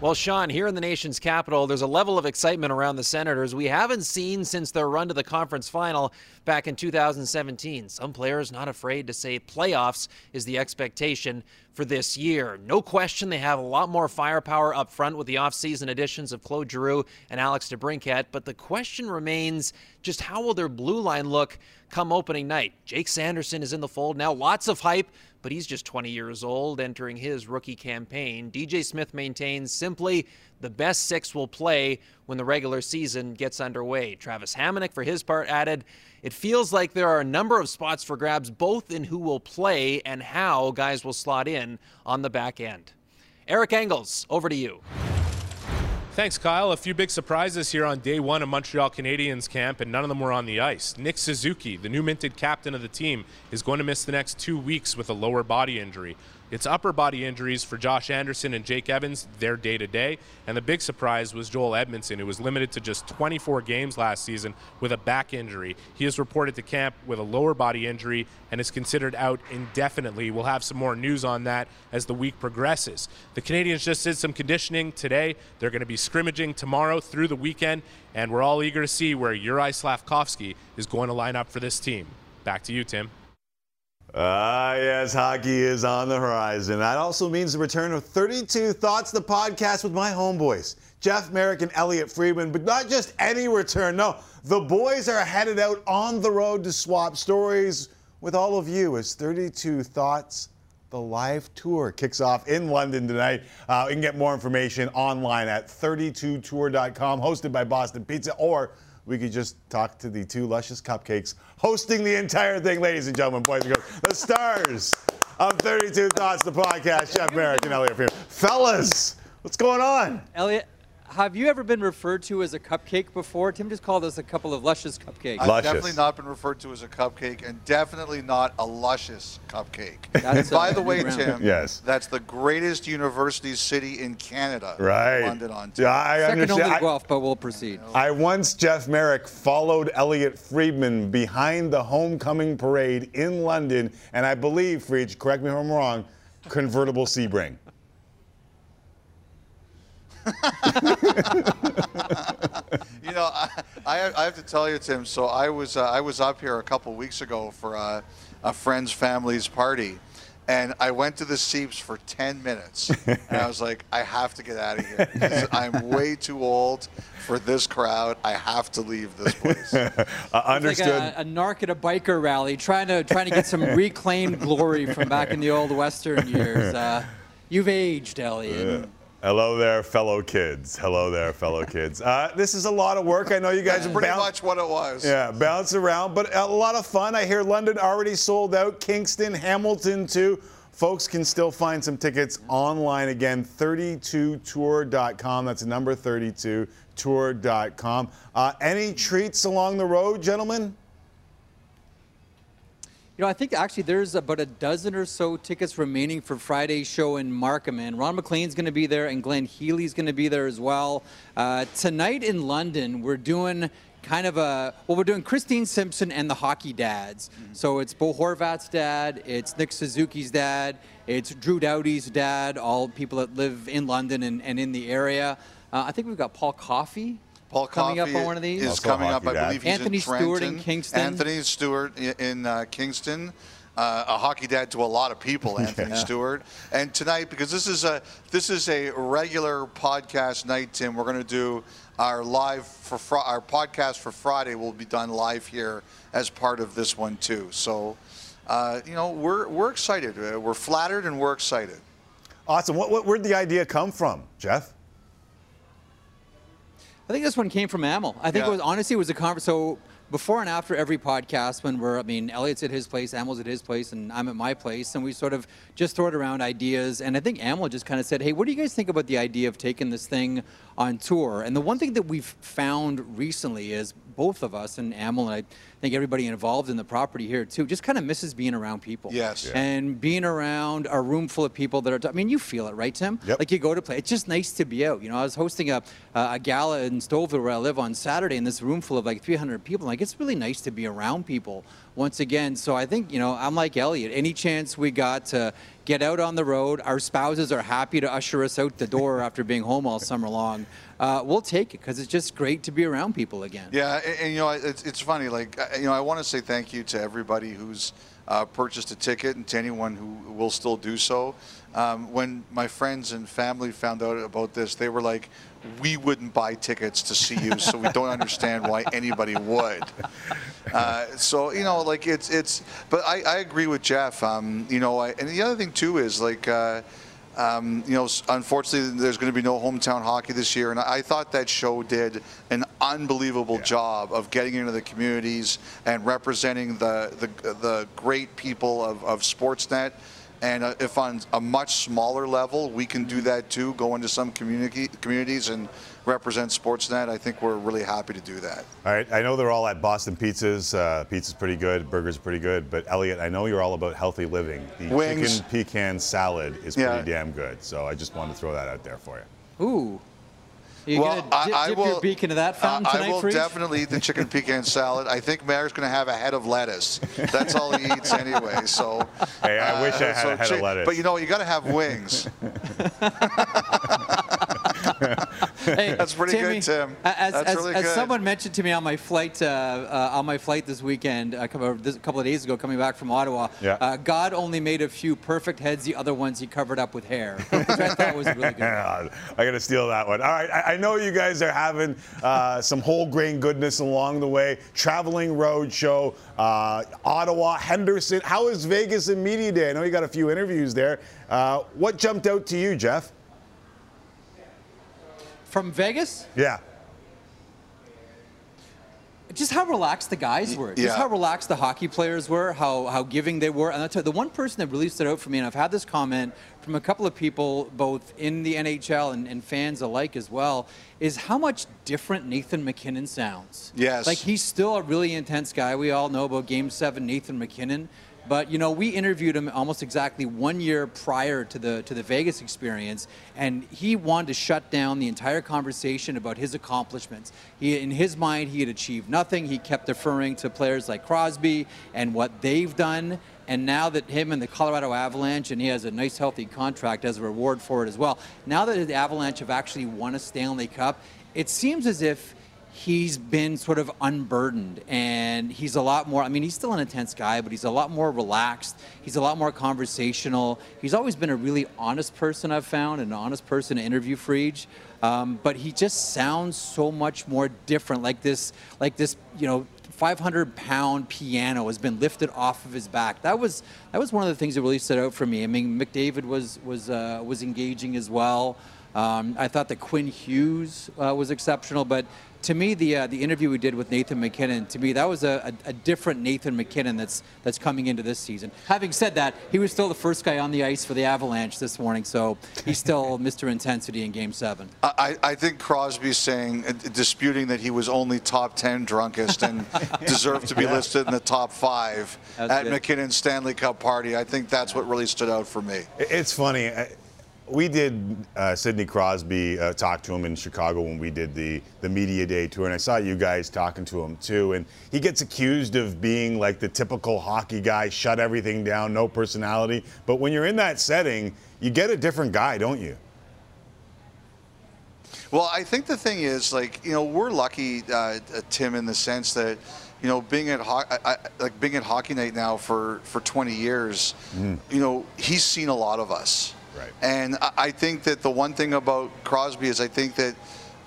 Well, Sean, here in the nation's capital, there's a level of excitement around the Senators we haven't seen since their run to the conference final back in two thousand seventeen. Some players not afraid to say playoffs is the expectation. for this year. No question they have a lot more firepower up front with the offseason additions of Claude Giroux and Alex DeBrincat, but the question remains just how will their blue line look come opening night? Jake Sanderson is in the fold now. Lots of hype, but he's just twenty years old entering his rookie campaign. D J Smith maintains simply the best six will play when the regular season gets underway. Travis Hamonic, for his part, added, "It feels like there are a number of spots for grabs, both in who will play and how guys will slot in on the back end." Eric Engels, over to you. Thanks, Kyle. A few big surprises here on day one of Montreal Canadiens camp, and none of them were on the ice. Nick Suzuki, the new minted captain of the team, is going to miss the next two weeks with a lower body injury. It's upper body injuries for Josh Anderson and Jake Evans, their day-to-day. And the big surprise was Joel Edmondson, who was limited to just twenty-four games last season with a back injury. He is reported to camp with a lower body injury and is considered out indefinitely. We'll have some more news on that as the week progresses. The Canadiens just did some conditioning today. They're going to be scrimmaging tomorrow through the weekend, and we're all eager to see where Juraj Slafkovský is going to line up for this team. Back to you, Tim. Ah, yes, hockey is on the horizon. That also means the return of thirty-two Thoughts, the podcast with my homeboys, Jeff Merrick and Elliotte Friedman. But not just any return. No, the boys are headed out on the road to swap stories with all of you as thirty-two Thoughts, the live tour, kicks off in London tonight. Uh, you can get more information online at thirty-two tour dot com, hosted by Boston Pizza, or we could just talk to the two luscious cupcakes hosting the entire thing, ladies and gentlemen, boys and girls, the stars of thirty-two Thoughts, the podcast, Jeff Merrick and Elliotte Friedman. Fellas, what's going on? Elliotte, have you ever been referred to as a cupcake before? Tim just called us a couple of luscious cupcakes. I've luscious. definitely not been referred to as a cupcake, and definitely not a luscious cupcake. That's By a, the way, round. Tim, yes. that's the greatest university city in Canada. Right. London, Ontario. Yeah, I Second understand. only to Guelph, but we'll proceed. I once, Jeff Merrick, followed Elliotte Friedman behind the homecoming parade in London, and I believe, Friedge, correct me if I'm wrong, convertible Sebring. You know, I, I have to tell you, Tim, so I was uh, I was up here a couple weeks ago for uh, a friend's family's party, and I went to the Seeps for ten minutes, and I was like, I have to get out of here. I'm way too old for this crowd. I have to leave this place. uh, understood. Like a, a narc at a biker rally, trying to trying to get some reclaimed glory from back in the old Western years. Uh, you've aged, Elliot. Hello there, fellow kids. Hello there, fellow kids. Uh, this is a lot of work. I know you guys yeah, are pretty much what it was. Yeah, bounce around, but a lot of fun. I hear London already sold out. Kingston, Hamilton too. Folks can still find some tickets online again. thirty-two tour dot com. That's the number thirty-two tour dot com. Uh, any treats along the road, gentlemen? You know, I think actually there's about a dozen or so tickets remaining for Friday's show in Markham, and Ron McLean's going to be there, and Glenn Healy's going to be there as well. Uh, tonight in London, we're doing kind of a, well, we're doing Christine Simpson and the hockey dads. Mm-hmm. So it's Bo Horvat's dad, it's Nick Suzuki's dad, it's Drew Doughty's dad, all people that live in London and, and in the area. Uh, I think we've got Paul Coffey. Paul coming Coffey up on one of these? is also coming up, I dad. believe he's Anthony in Trenton. Stewart in Kingston. Anthony Stewart in uh, Kingston, uh, a hockey dad to a lot of people, Anthony yeah. Stewart. And tonight, because this is a this is a regular podcast night, Tim, we're going to do our live for fr our podcast for Friday will be done live here as part of this one too. So, uh, you know, we're we're excited, uh, we're flattered, and we're excited. Awesome. What, what where'd the idea come from, Jeff? I think this one came from Amel. I think yeah. it was honestly it was a conference. So before and after every podcast, when we're, I mean, Elliot's at his place, Amel's at his place, and I'm at my place, and we sort of just throw it around ideas. And I think Amel just kind of said, "Hey, what do you guys think about the idea of taking this thing on tour?" And the one thing that we've found recently is both of us, and Amel, and I think everybody involved in the property here too, just kind of misses being around people. Yes. Yeah. And being around a room full of people that are, I mean, you feel it, right, Tim? Yep. Like you go to play. It's just nice to be out. You know, I was hosting a, a gala in Stouffville where I live on Saturday in this room full of like three hundred people. Like, it's really nice to be around people once again. So I think, you know, I'm like Elliot. Any chance we got to get out on the road, our spouses are happy to usher us out the door after being home all summer long. Uh, we'll take it because it's just great to be around people again. Yeah, and, and you know, it's, it's funny. Like, you know, I want to say thank you to everybody who's uh, purchased a ticket, and to anyone who will still do so. Um, when my friends and family found out about this, they were like, we wouldn't buy tickets to see you, so we don't understand why anybody would. Uh, so, you know, like it's, it's, but I, I agree with Jeff, um, you know, I, and the other thing too is like, uh, Um, you know, unfortunately, there's going to be no hometown hockey this year, and I thought that show did an unbelievable yeah. job of getting into the communities and representing the the, the great people of, of Sportsnet. And uh, if on a much smaller level, we can do that too, go into some community communities and represent Sportsnet, I think we're really happy to do that. All right, I know they're all at Boston Pizzas. Uh, pizza's pretty good, burger's pretty good, but Elliotte, I know you're all about healthy living. The Wings. Chicken pecan salad is yeah. pretty damn good, so I just wanted to throw that out there for you. Ooh. Are you well, gonna dip, I, I dip will, your beak into that fountain uh, tonight, I will Fried? Definitely eat the chicken pecan salad. I think Mayor's going to have a head of lettuce. That's all he eats anyway. So hey, I uh, wish I had so a head of lettuce. But you know, you got to have wings. Hey, that's pretty Timmy, good, Tim. As, That's as, really as good. someone mentioned to me on my flight, uh, uh, on my flight this weekend, uh, a couple of days ago, coming back from Ottawa, yeah. uh, God only made a few perfect heads. The other ones he covered up with hair, which I thought was really good. I gotta steal that one. All right, I, I know you guys are having uh, some whole grain goodness along the way. Traveling road show, uh, Ottawa, Henderson. How is Vegas and Media Day? I know you got a few interviews there. Uh, what jumped out to you, Jeff? From Vegas? Yeah. Just how relaxed the guys were. Just yeah. how relaxed the hockey players were, how, how giving they were. And that's the one person that really stood out for me, and I've had this comment from a couple of people, both in the N H L and, and fans alike as well, is how much different Nathan MacKinnon sounds. Yes. Like, he's still a really intense guy. We all know about Game seven, Nathan MacKinnon. But, you know, we interviewed him almost exactly one year prior to the to the Vegas experience, and he wanted to shut down the entire conversation about his accomplishments. He, in his mind, he had achieved nothing. He kept deferring to players like Crosby and what they've done. And now that him and the Colorado Avalanche, and he has a nice, healthy contract as a reward for it as well, now that the Avalanche have actually won a Stanley Cup, it seems as if he's been sort of unburdened, and he's a lot more, I mean, he's still an intense guy, but he's a lot more relaxed. He's a lot more conversational. He's always been a really honest person, I've found, an honest person to interview Fried. Um, but he just sounds so much more different, like this, like this, you know, five hundred pound piano has been lifted off of his back. That was that was one of the things that really stood out for me. I mean, McDavid was, was, uh, was engaging as well. Um, I thought that Quinn Hughes uh, was exceptional, but to me, the uh, the interview we did with Nathan MacKinnon, to me, that was a, a, a different Nathan MacKinnon that's that's coming into this season. Having said that, he was still the first guy on the ice for the Avalanche this morning, so he's still Mister Intensity in Game Seven. I, I think Crosby's saying, uh, disputing that he was only top ten drunkest and deserved to be yeah. listed in the top five at good. McKinnon's Stanley Cup party. I think that's yeah. what really stood out for me. It's funny. I We did uh, Sidney Crosby uh, talk to him in Chicago when we did the, the Media Day tour, and I saw you guys talking to him too, and he gets accused of being like the typical hockey guy, shut everything down, no personality. But when you're in that setting, you get a different guy, don't you? Well, I think the thing is, like, you know, we're lucky, uh, Tim, in the sense that, you know, being at ho I, like being at Hockey Night now for, for twenty years, mm. you know, he's seen a lot of us. Right. And I think that the one thing about Crosby is I think that,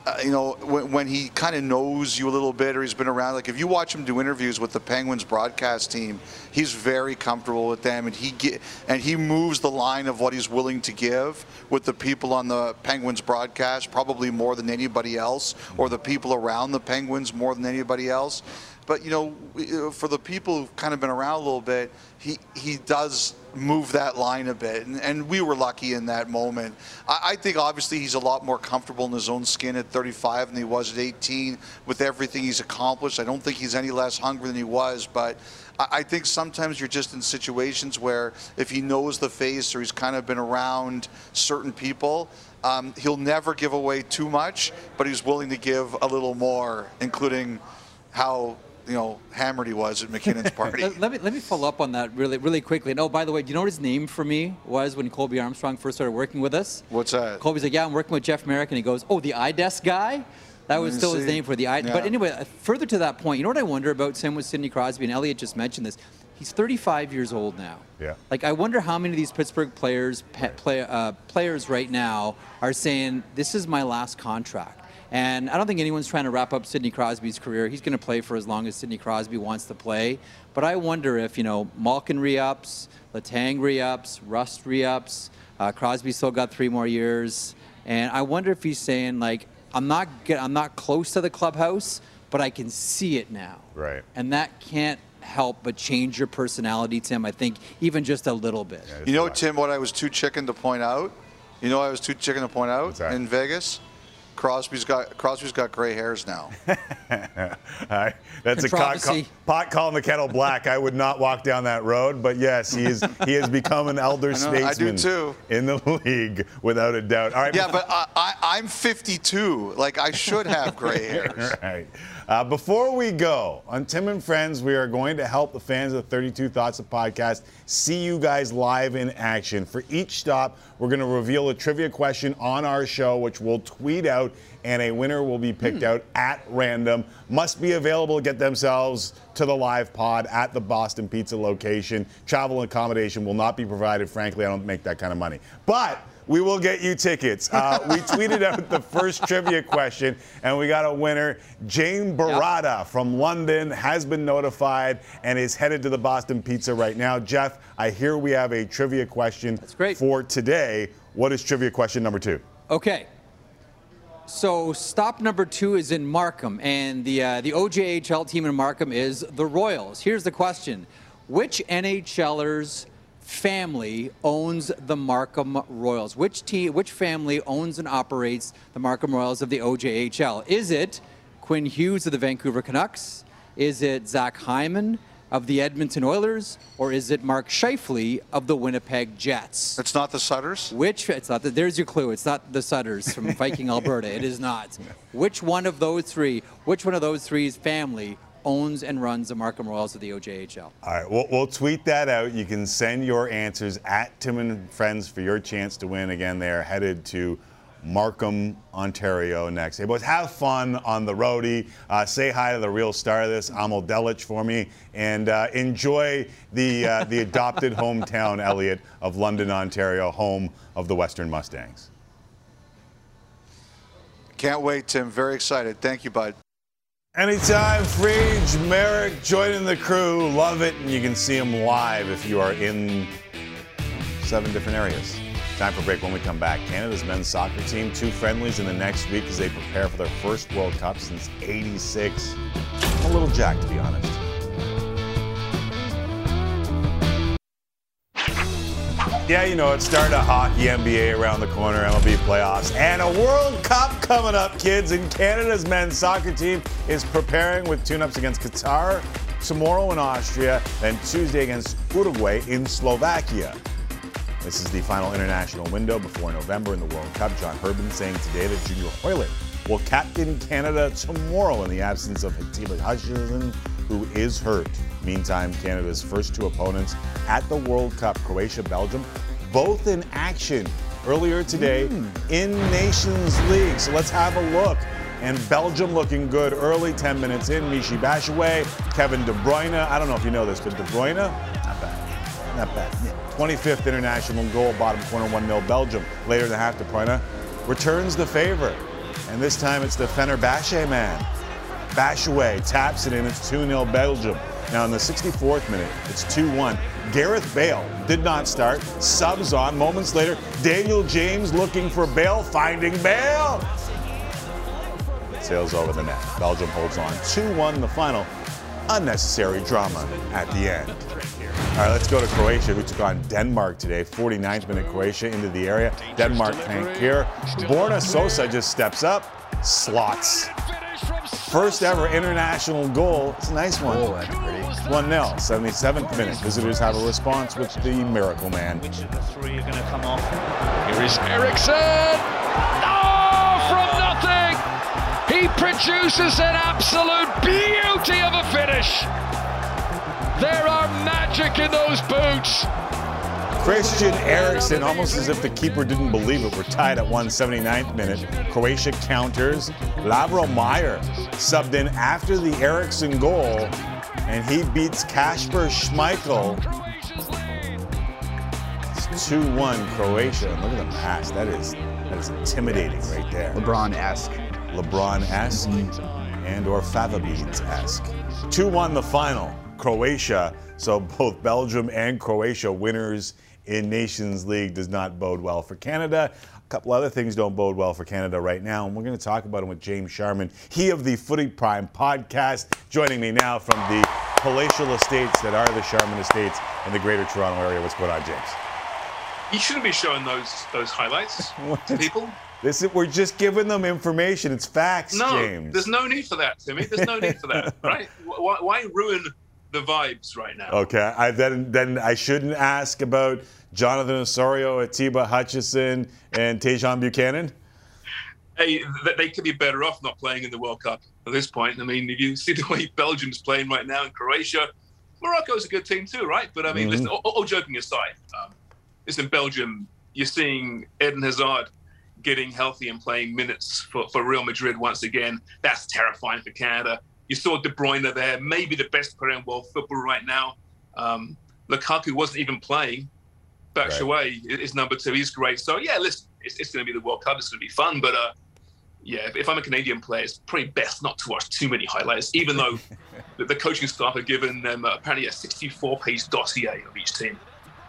uh, you know, when, when he kind of knows you a little bit or he's been around, like if you watch him do interviews with the Penguins broadcast team, he's very comfortable with them, and he get, and he moves the line of what he's willing to give with the people on the Penguins broadcast probably more than anybody else, mm-hmm. or the people around the Penguins more than anybody else. But, you know, for the people who've kind of been around a little bit, he, he does move that line a bit. And, and we were lucky in that moment. I, I think, obviously, he's a lot more comfortable in his own skin at thirty-five than he was at eighteen with everything he's accomplished. I don't think he's any less hungry than he was. But I, I think sometimes you're just in situations where if he knows the face or he's kind of been around certain people, um, he'll never give away too much, but he's willing to give a little more, including how you know, hammered he was at McKinnon's party. let, me, let me follow up on that really, really quickly. And, oh, by the way, do you know what his name for me was when Colby Armstrong first started working with us? What's that? Colby's like, yeah, I'm working with Jeff Merrick. And he goes, oh, the iDesk guy? That was still see. his name for the iDesk. Yeah. But anyway, further to that point, you know what I wonder about, Sam, with Sidney Crosby, and Elliotte just mentioned this. He's thirty-five years old now. Yeah. Like, I wonder how many of these Pittsburgh players pe right. play, uh, players right now are saying, this is my last contract. And I don't think anyone's trying to wrap up Sidney Crosby's career. He's going to play for as long as Sidney Crosby wants to play. But I wonder if, you know, Malkin re-ups, Letang re-ups, Rust re-ups, uh, Crosby still got three more years. And I wonder if he's saying, like, I'm not, I'm not close to the clubhouse, but I can see it now. Right. And that can't help but change your personality, Tim, I think, even just a little bit. Yeah, you know, Tim, what I was too chicken to point out? You know I was too chicken to point out in Vegas? Crosby's got Crosby's got gray hairs now. All right. That's and a pot, call, pot calling the kettle black. I would not walk down that road, but yes, he is he has become an elder statesman. I do too. In the league, without a doubt. All right. Yeah, but I, I, I'm fifty-two. Like, I should have gray hairs. Right. Uh, before we go on Tim and Friends, we are going to help the fans of the thirty-two Thoughts of Podcast see you guys live in action. For each stop, we're going to reveal a trivia question on our show, which we'll tweet out, and a winner will be picked hmm. out at random. Must be available to get themselves to the live pod at the Boston Pizza location. Travel and accommodation will not be provided. Frankly, I don't make that kind of money. But we will get you tickets. Uh, we tweeted out the first trivia question, and we got a winner. Jane Barada yep. from London has been notified and is headed to the Boston Pizza right now. Jeff, I hear we have a trivia question That's great. for today. What is trivia question number two? Okay. So stop number two is in Markham, and the, uh, the O J H L team in Markham is the Royals. Here's the question. Which NHLer's family owns the Markham Royals? Which team, which family owns and operates the Markham Royals of the O J H L? Is it Quinn Hughes of the Vancouver Canucks? Is it Zach Hyman of the Edmonton Oilers? Or is it Mark Scheifele of the Winnipeg Jets? It's not the Sutters? Which, it's not the, there's your clue. It's not the Sutters from Viking, Alberta. It is not. Which one of those three, which one of those three's family owns and runs the Markham Royals of the O J H L? All right, we'll, we'll tweet that out. You can send your answers at Tim and Friends for your chance to win. Again, they are headed to Markham, Ontario next. Hey, boys, have fun on the roadie. Uh, say hi to the real star of this, Amel Delic, for me, and uh, enjoy the uh, the adopted hometown, Elliotte, of London, Ontario, home of the Western Mustangs. Can't wait, Tim. Very excited. Thank you, bud. Anytime, Frege, Merrick, joining the crew. Love it, and you can see them live if you are in seven different areas. Time for a break. When we come back, Canada's men's soccer team, two friendlies in the next week as they prepare for their first World Cup since eighty-six. A little jacked, to be honest. Yeah, you know, it's starting a hockey, N B A around the corner, M L B playoffs, and a World Cup coming up, kids. And Canada's men's soccer team is preparing with tune-ups against Qatar tomorrow in Austria, and Tuesday against Uruguay in Slovakia. This is the final international window before November in the World Cup. John Herbin saying today that Junior Hoylett will captain Canada tomorrow in the absence of Hateeb Hutchinson, who is hurt. Meantime, Canada's first two opponents at the World Cup, Croatia, Belgium, both in action earlier today mm. in Nations League. So let's have a look. And Belgium looking good early, ten minutes in. Michy Batshuayi, Kevin De Bruyne. I don't know if you know this, but De Bruyne, not bad, not bad. Yeah. twenty-fifth international goal, bottom corner, one nil Belgium. Later in the half, De Bruyne returns the favor. And this time it's the Fenerbahce man. Batshuayi taps it in, it's two nil Belgium. Now in the sixty-fourth minute, it's two one. Gareth Bale did not start. Subs on. Moments later, Daniel James looking for Bale, finding Bale. Sails over the net. Belgium holds on. two one the final. Unnecessary drama at the end. All right, let's go to Croatia, who took on Denmark today. forty-ninth minute Croatia into the area. Denmark tank here. Borna Sosa just steps up. Slots. First ever international goal. It's a nice one. one nil, seventy-seventh minute. Visitors have a response with the miracle man. Which of the three are going to come off? Here is Eriksson. Oh, from nothing. He produces an absolute beauty of a finish. There are magic in those boots. Christian Eriksen, almost as if the keeper didn't believe it. We're tied at one seventy-ninth minute. Croatia counters. Lavro Meyer subbed in after the Eriksen goal. and he beats Kasper Schmeichel. It's two one Croatia. Look at the pass. That is, that is intimidating right there. LeBron-esque. LeBron-esque and or Favabeads-esque. two one the final. Croatia. So both Belgium and Croatia winners in Nations League. Does not bode well for Canada. A couple other things don't bode well for Canada right now, and we're going to talk about it with James Sharman, he of the Footy Prime podcast, joining me now from the palatial estates that are the Sharman Estates in the Greater Toronto Area. What's going on, James? You shouldn't be showing those those highlights to people. This is, we're just giving them information. It's facts, no, James. No, there's no need for that, Timmy. There's no need for that, right? Why, why ruin the vibes right now? Okay, I, then then I shouldn't ask about Jonathan Osorio, Atiba Hutchison, and Tejon Buchanan? Hey, they could be better off not playing in the World Cup at this point. I mean, if you see the way Belgium's playing right now in Croatia, Morocco's a good team too, right? But I mean, mm-hmm. listen, all, all joking aside, um, listen, Belgium, you're seeing Eden Hazard getting healthy and playing minutes for, for Real Madrid once again. That's terrifying for Canada. You saw De Bruyne there, maybe the best player in world football right now. Um, Lukaku wasn't even playing. Batshuayi right. is number two. He's great. So, yeah, listen, it's, it's going to be the World Cup. It's going to be fun. But, uh, yeah, if, if I'm a Canadian player, it's probably best not to watch too many highlights, even though the, the coaching staff have given them uh, apparently a sixty-four page dossier of each team.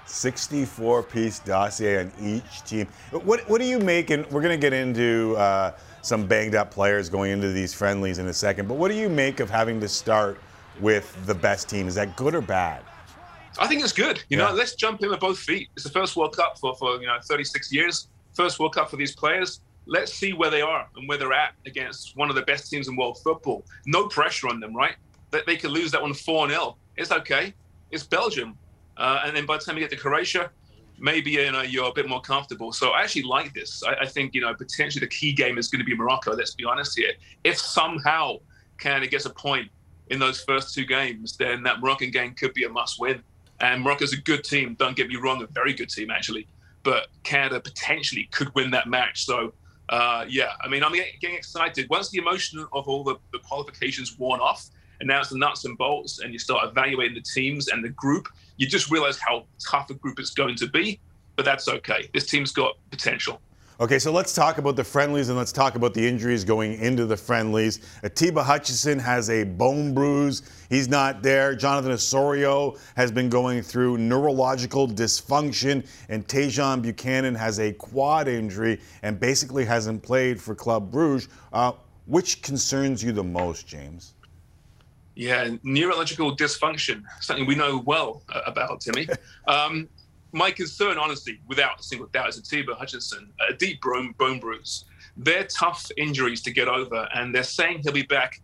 sixty-four piece dossier on each team. What, what do you make, and we're going to get into uh, some banged-up players going into these friendlies in a second, but what do you make of having to start with the best team? Is that good or bad? I think it's good. You yeah. know, let's jump in with both feet. It's the first World Cup for, for you know, thirty-six years. First World Cup for these players. Let's see where they are and where they're at against one of the best teams in world football. No pressure on them, right? That they could lose that one four nil. It's okay. It's Belgium. Uh, and then by the time you get to Croatia, maybe you know, you're a bit more comfortable. So I actually like this. I, I think, you know, potentially the key game is going to be Morocco. Let's be honest here. If somehow Canada gets a point in those first two games, then that Moroccan game could be a must-win. And Morocco's a good team, don't get me wrong, a very good team, actually. But Canada potentially could win that match. So, uh, yeah, I mean, I'm getting excited. Once the emotion of all the, the qualifications worn off, and now it's the nuts and bolts, and you start evaluating the teams and the group, you just realize how tough a group it's going to be. But that's okay. This team's got potential. Okay, so let's talk about the friendlies, and let's talk about the injuries going into the friendlies. Atiba Hutchison has a bone bruise. He's not there. Jonathan Osorio has been going through neurological dysfunction, and Tejon Buchanan has a quad injury and basically hasn't played for Club Brugge. Uh, which concerns you the most, James? Yeah, neurological dysfunction, something we know well about, Timmy. Um, My concern, honestly, without a single doubt, is Atiba Hutchison, a deep bone, bone bruise. They're tough injuries to get over, and they're saying he'll be back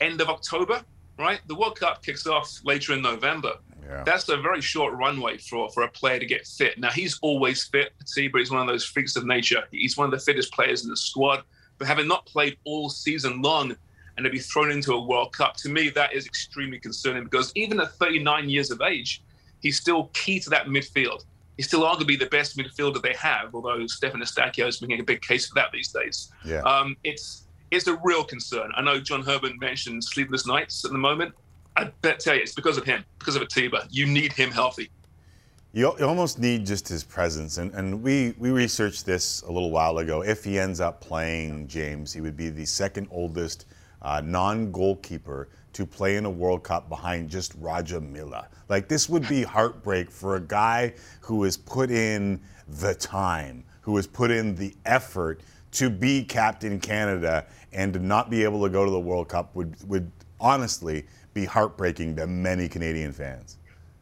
end of October, right? The World Cup kicks off later in November. Yeah. That's a very short runway for, for a player to get fit. Now, he's always fit. Atiba is one of those freaks of nature. He's one of the fittest players in the squad. But having not played all season long and to be thrown into a World Cup, to me, that is extremely concerning because even at thirty-nine years of age, he's still key to that midfield. He's still arguably the best midfielder they have, although Stefan Estacio is making a big case for that these days. Yeah. Um, it's it's a real concern. I know John Herman mentioned sleepless nights at the moment. I bet tell you, it's because of him, because of Atiba. You need him healthy. You, you almost need just his presence. And, and we, we researched this a little while ago. If he ends up playing, James, he would be the second oldest uh, non-goalkeeper to play in a World Cup behind just Roger Milla. Like, this would be heartbreak for a guy who has put in the time, who has put in the effort to be Captain Canada, and to not be able to go to the World Cup would, would honestly be heartbreaking to many Canadian fans.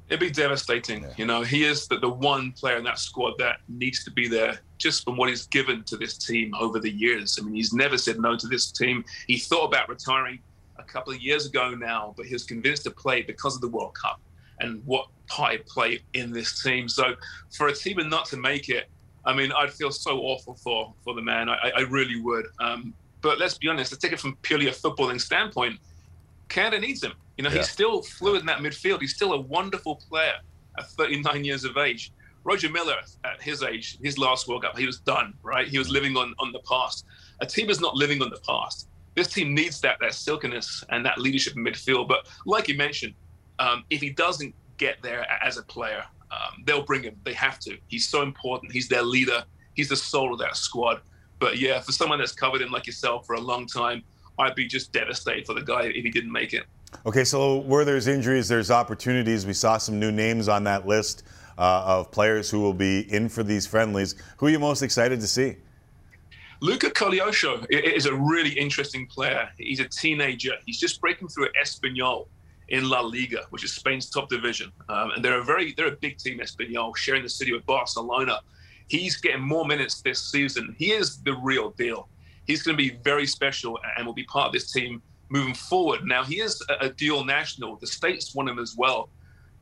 It'd be devastating. Yeah. You know, he is the, the one player in that squad that needs to be there just from what he's given to this team over the years. I mean, he's never said no to this team. He thought about retiring a couple of years ago now, but he was convinced to play because of the World Cup and what part he played in this team. So for a team not to make it, I mean, I'd feel so awful for, for the man. I, I really would. Um, but let's be honest, let's take it from purely a footballing standpoint. Canada needs him. You know, yeah. he's still fluid in that midfield. He's still a wonderful player at thirty-nine years of age. Roger Miller, at his age, his last World Cup, he was done, right? He was living on, on the past. Atiba's not living on the past. this team needs that that silkiness and that leadership in midfield. But like you mentioned, um, if he doesn't get there as a player, um, they'll bring him. They have to. He's so important. He's their leader. He's the soul of that squad. But yeah, for someone that's covered him like yourself for a long time, I'd be just devastated for the guy if he didn't make it. Okay, so where there's injuries, there's opportunities. We saw some new names on that list uh, of players who will be in for these friendlies. Who are you most excited to see? Luca Colioso is a really interesting player. He's a teenager. He's just breaking through at Espanyol in La Liga, which is Spain's top division. Um, and they're a very, they're a big team, Espanyol, sharing the city with Barcelona. He's getting more minutes this season. He is the real deal. He's going to be very special and will be part of this team moving forward. Now, he is a dual national. The States want him as well.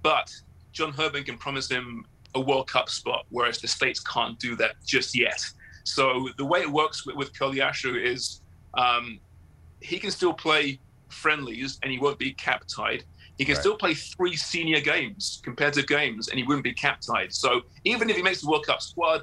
But John Herman can promise him a World Cup spot, whereas the States can't do that just yet. So the way it works with, with Colioso is um, he can still play friendlies and he won't be cap-tied. He can right. still play three senior games, competitive games, and he wouldn't be cap-tied. So even if he makes the World Cup squad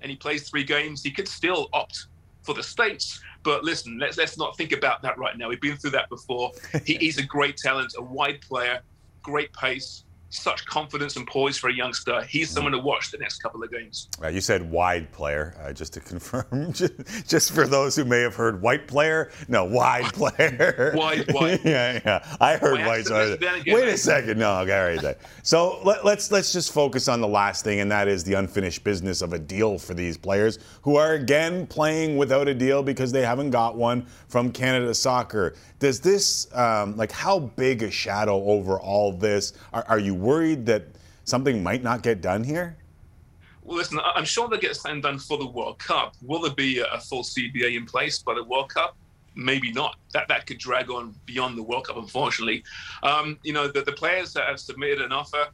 and he plays three games, he could still opt for the States. But listen, let's let's not think about that right now. We've been through that before. He, he's a great talent, a wide player, great pace, such confidence and poise for a youngster. He's someone to watch the next couple of games. Right, you said wide player, uh, just to confirm, just, just for those who may have heard white player. No, wide player. Wide, wide. yeah, yeah. I heard My white. So I was, again, wait a second. No, I got it right. So let, let's let's just focus on the last thing, and that is the unfinished business of a deal for these players who are again playing without a deal because they haven't got one from Canada Soccer. Does this um, like how big a shadow over all this? Are, are you worried that something might not get done here? Well, listen, I'm sure they'll get something done for the World Cup. Will there be a full C B A in place by the World Cup? Maybe not. That that could drag on beyond the World Cup, unfortunately. Um, you know, the, the players that have submitted an offer,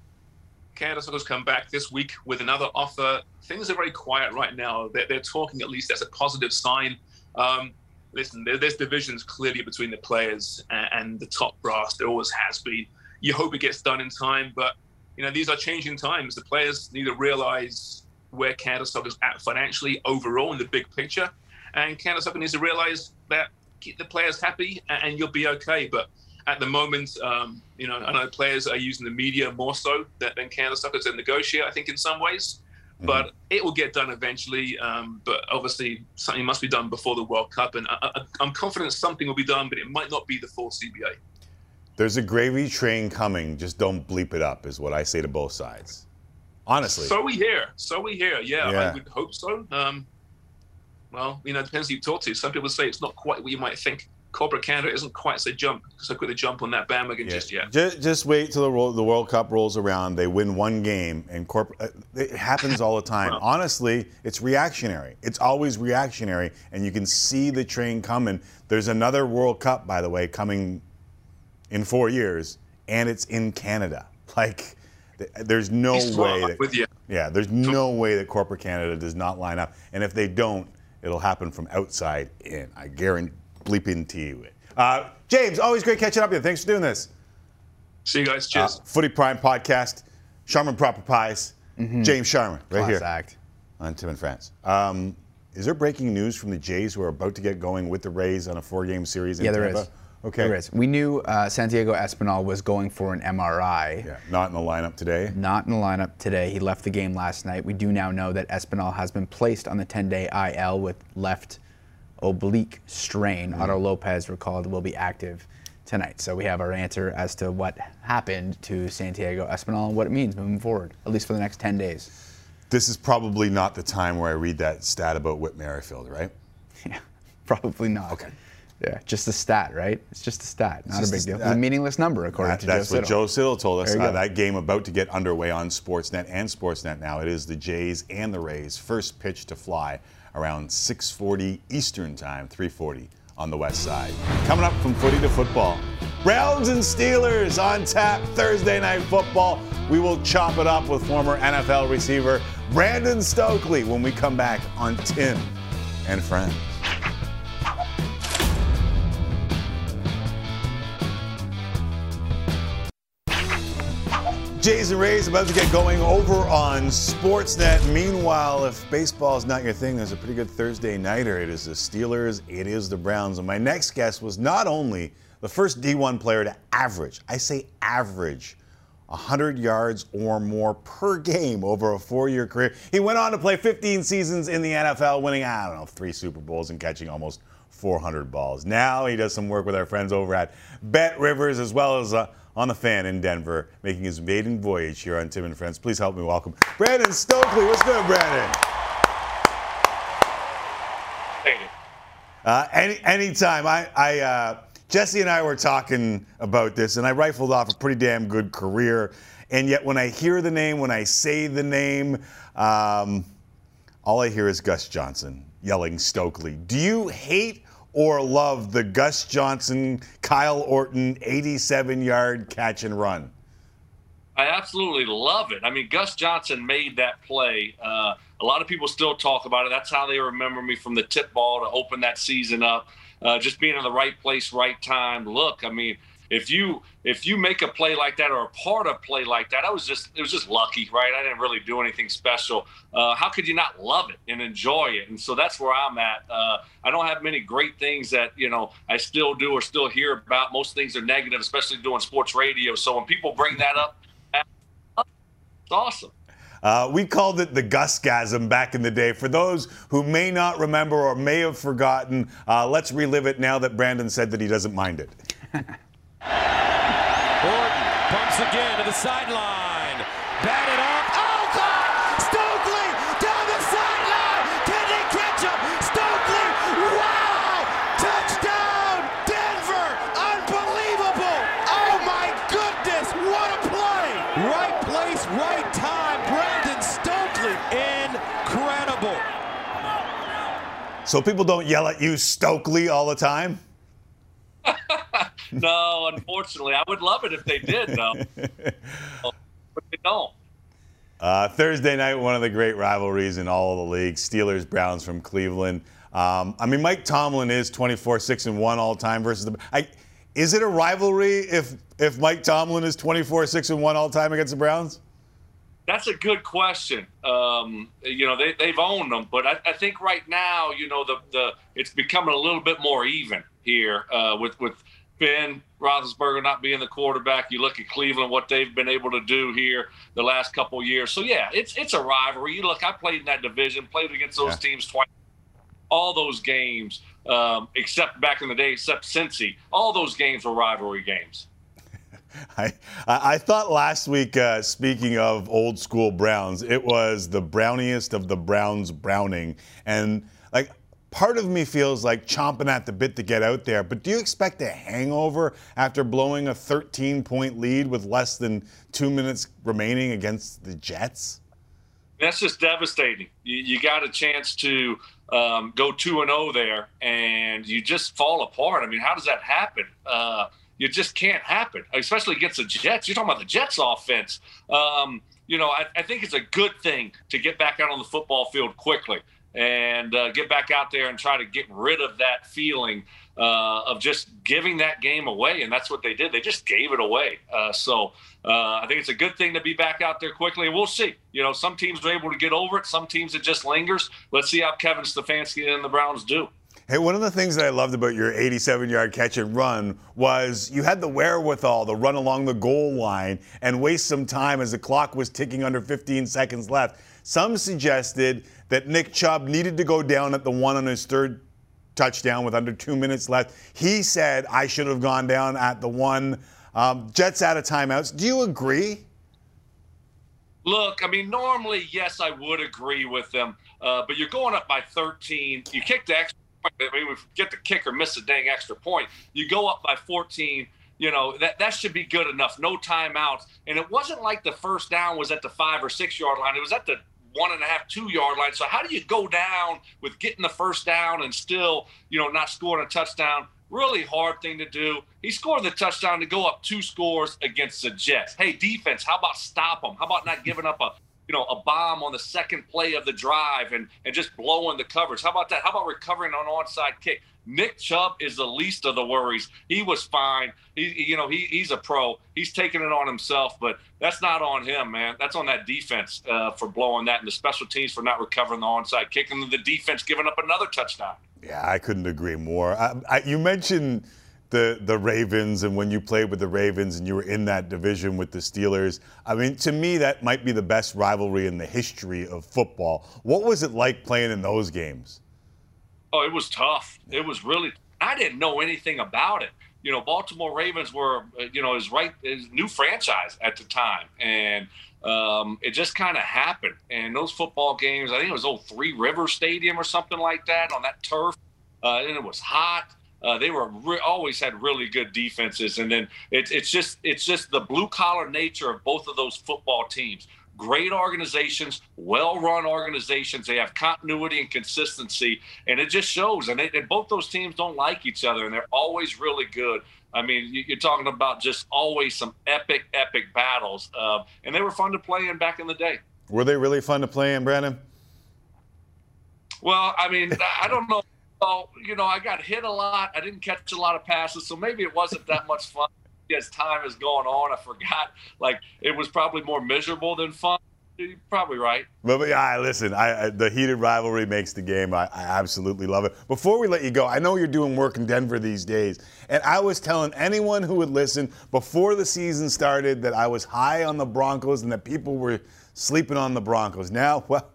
Canada Soccer's come back this week with another offer. Things are very quiet right now. They're, they're talking, at least that's a positive sign. Um, listen, there, there's divisions clearly between the players and, and the top brass. There always has been. You hope it gets done in time, but, you know, these are changing times. The players need to realize where Canada Soccer is at financially overall in the big picture, and Canada Soccer needs to realize that keep the players happy and you'll be okay. But at the moment, um, you know, I know players are using the media more so than Canada Soccer to negotiate, I think, in some ways. Mm-hmm. But it will get done eventually. Um, but obviously, something must be done before the World Cup, and I, I, I'm confident something will be done, but it might not be the full C B A. There's a gravy train coming, just don't bleep it up, is what I say to both sides. Honestly. So we hear. So we hear, yeah, yeah. I would hope so. Um, well, you know, it depends who you talk to. Some people say it's not quite what you might think. Corporate Canada isn't quite so jump, so quick to jump on that bandwagon yeah. just yet. Just, just wait till the, the World Cup rolls around, they win one game, and corporate. It happens all the time. Well, honestly, it's reactionary. It's always reactionary, and you can see the train coming. There's another World Cup, by the way, coming in four years, and it's in Canada. Like, there's no way that, with you. yeah, there's no way that corporate Canada does not line up. And if they don't, it'll happen from outside in. I guarantee you it. Uh, James, always great catching up with you. Thanks for doing this. See you guys. Cheers. Uh, Footy Prime podcast, Sharman Proper Pies, mm-hmm. James Sharman, right Class here act. on Tim and Friends. Um, is there breaking news from the Jays who are about to get going with the Rays on a four-game series in yeah, Tampa? There is. Okay. There is. We knew uh, Santiago Espinal was going for an M R I. Yeah, not in the lineup today. Not in the lineup today. He left the game last night. We do now know that Espinal has been placed on the ten-day I L with left oblique strain. Mm. Otto Lopez, recalled, will be active tonight. So we have our answer as to what happened to Santiago Espinal and what it means moving forward, at least for the next ten days. This is probably not the time where I read that stat about Whit Merrifield, right? Yeah, probably not. Okay. Yeah, just a stat, right? It's just a stat, not a big deal. It's a meaningless number, according that, to Joe Siddall. That's what Joe Siddall told us. Uh, that game about to get underway on Sportsnet and Sportsnet now. It is the Jays and the Rays' first pitch to fly around six forty Eastern time, three forty on the west side. Coming up from footy to football, Browns and Steelers on tap Thursday Night Football. We will chop it up with former N F L receiver Brandon Stokely when we come back on Tim and Friends. Jays and Rays about to get going over on Sportsnet. Meanwhile, if baseball is not your thing, there's a pretty good Thursday nighter. It is the Steelers, it is the Browns. And my next guest was not only the first D one player to average, I say average, one hundred yards or more per game over a four-year career. He went on to play fifteen seasons in the N F L, winning, I don't know, three Super Bowls and catching almost four hundred balls. Now he does some work with our friends over at Bet Rivers, as well as... Uh, on the Fan in Denver, making his maiden voyage here on Tim and Friends. Please help me welcome Brandon Stokely. What's good, Brandon? Thank you. Uh, any anytime. I, I uh, Jesse and I were talking about this, and I rifled off a pretty damn good career. And yet, when I hear the name, when I say the name, um, all I hear is Gus Johnson yelling Stokely. Do you hate or love the Gus Johnson, Kyle Orton, eighty-seven-yard catch and run? I absolutely love it. I mean, Gus Johnson made that play. Uh, a lot of people still talk about it. That's how they remember me, from the tip ball to open that season up, uh, just being in the right place, right time. Look, I mean, if you if you make a play like that, or a part of a play like that, I was just it was just lucky, right? I didn't really do anything special. Uh, how could you not love it and enjoy it? And so that's where I'm at. Uh, I don't have many great things that, you know, I still do or still hear about. Most things are negative, especially doing sports radio. So when people bring that up, it's awesome. Uh, we called it the Gusgasm back in the day. For those who may not remember or may have forgotten, uh, let's relive it now that Brandon said that he doesn't mind it. Orton pumps again to the sideline, batted off. Oh God! Stokely down the sideline. Can he catch him? Stokely! Wow! Touchdown, Denver! Unbelievable! Oh my goodness! What a play! Right place, right time. Brandon Stokely, incredible. So people don't yell at you Stokely all the time. No, unfortunately. I would love it if they did, though. But they don't. Uh, Thursday night, one of the great rivalries in all of the league, Steelers-Browns from Cleveland. Um, I mean, Mike Tomlin is twenty-four six and one all-time versus the I, – is it a rivalry if, if Mike Tomlin is twenty-four six and one all-time against the Browns? That's a good question. Um, you know, they, they've owned them. But I, I think right now, you know, the, the it's becoming a little bit more even here uh, with, with – Ben Roethlisberger not being the quarterback. You look at Cleveland, what they've been able to do here the last couple of years. So, yeah, it's it's a rivalry. You look, I played in that division, played against those yeah. teams twice. All those games, um, except back in the day, except Cincy, all those games were rivalry games. I, I thought last week, uh, speaking of old school Browns, it was the browniest of the Browns Browning. And, like, part of me feels like chomping at the bit to get out there, but do you expect a hangover after blowing a thirteen-point lead with less than two minutes remaining against the Jets? That's just devastating. You, you got a chance to um, go two and oh there, and you just fall apart. I mean, how does that happen? Uh, you just can't happen, especially against the Jets. You're talking about the Jets' offense. Um, you know, I, I think it's a good thing to get back out on the football field quickly and uh, get back out there and try to get rid of that feeling uh, of just giving that game away. And that's what they did. They just gave it away. Uh, so uh, I think it's a good thing to be back out there quickly. And we'll see. You know, some teams are able to get over it. Some teams it just lingers. Let's see how Kevin Stefanski and the Browns do. Hey, one of the things that I loved about your eighty-seven-yard catch and run was you had the wherewithal to run along the goal line and waste some time as the clock was ticking under fifteen seconds left. Some suggested that Nick Chubb needed to go down at the one on his third touchdown with under two minutes left. He said, I should have gone down at the one. Um, Jets out of timeouts. Do you agree? Look, I mean, normally, yes, I would agree with them. Uh, but you're going up by thirteen. You kick the extra point. I mean, if you get the kick or miss a dang extra point, you go up by fourteen. You know, that, that should be good enough. No timeouts. And it wasn't like the first down was at the five or six-yard line. It was at the one and a half, two yard line. So how do you go down with getting the first down and still, you know, not scoring a touchdown? Really hard thing to do. He scored the touchdown to go up two scores against the Jets. Hey, defense, how about stop them? How about not giving up a you know, a bomb on the second play of the drive and, and just blowing the covers. How about that? How about recovering an onside kick? Nick Chubb is the least of the worries. He was fine. He, you know, he he's a pro. He's taking it on himself, but that's not on him, man. That's on that defense uh, for blowing that, and the special teams for not recovering the onside kick, and the defense giving up another touchdown. Yeah, I couldn't agree more. I, I, you mentioned the the Ravens, and when you played with the Ravens and you were in that division with the Steelers, I mean, to me, that might be the best rivalry in the history of football. What was it like playing in those games? Oh, it was tough. It was really – I didn't know anything about it. You know, Baltimore Ravens were, you know, his, right, his new franchise at the time, and um, it just kind of happened. And those football games, I think it was old Three River Stadium or something like that on that turf, uh, and it was hot. Uh, they were re- always had really good defenses, and then it, it's just it's just the blue collar nature of both of those football teams. Great organizations, well-run organizations. They have continuity and consistency, and it just shows. And, they, and both those teams don't like each other, and they're always really good. I mean, you, you're talking about just always some epic, epic battles, uh, and they were fun to play in back in the day. Were they really fun to play in, Brandon? Well, I mean, I don't know. Oh, you know, I got hit a lot. I didn't catch a lot of passes, so maybe it wasn't that much fun. As time is going on, I forgot. Like, it was probably more miserable than fun. You're probably right. But, but I, listen, I, I, the heated rivalry makes the game. I, I absolutely love it. Before we let you go, I know you're doing work in Denver these days, and I was telling anyone who would listen before the season started that I was high on the Broncos and that people were sleeping on the Broncos. Now, well,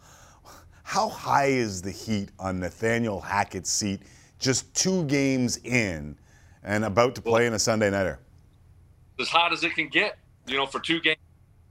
how high is the heat on Nathaniel Hackett's seat just two games in and about to play in a Sunday nighter? As hot as it can get, you know, for two games.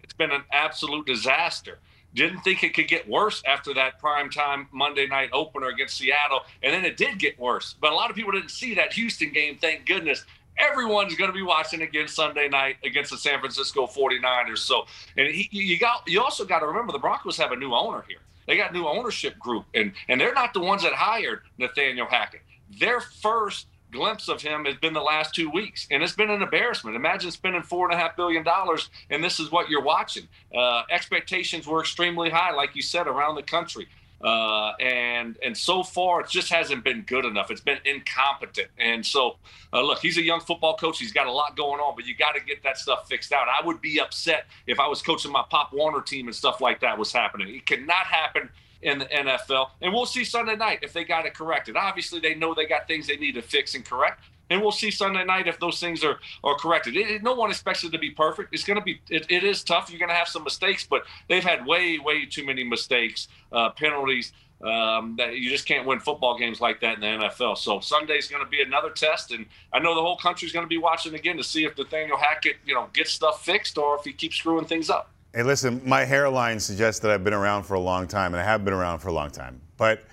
It's been an absolute disaster. Didn't think it could get worse after that primetime Monday night opener against Seattle, and then it did get worse. But a lot of people didn't see that Houston game, thank goodness. Everyone's going to be watching again Sunday night against the San Francisco forty-niners. So, and he, you got you also got to remember the Broncos have a new owner here. They got a new ownership group, and, and they're not the ones that hired Nathaniel Hackett. Their first glimpse of him has been the last two weeks, and it's been an embarrassment. Imagine spending four and a half billion dollars, and this is what you're watching. Uh, expectations were extremely high, like you said, around the country. Uh, and and so far, it just hasn't been good enough. It's been incompetent. And so, uh, look, he's a young football coach. He's got a lot going on, but you got to get that stuff fixed out. I would be upset if I was coaching my Pop Warner team and stuff like that was happening. It cannot happen in the N F L. And we'll see Sunday night if they got it corrected. Obviously, they know they got things they need to fix and correct. And we'll see Sunday night if those things are, are corrected. It, it, no one expects it to be perfect. It's going to be it, – it is tough. You're going to have some mistakes, but they've had way, way too many mistakes, uh, penalties. Um, that you just can't win football games like that in the N F L. So Sunday's going to be another test, and I know the whole country's going to be watching again to see if Nathaniel Hackett, you know, gets stuff fixed or if he keeps screwing things up. Hey, listen, my hairline suggests that I've been around for a long time, and I have been around for a long time. But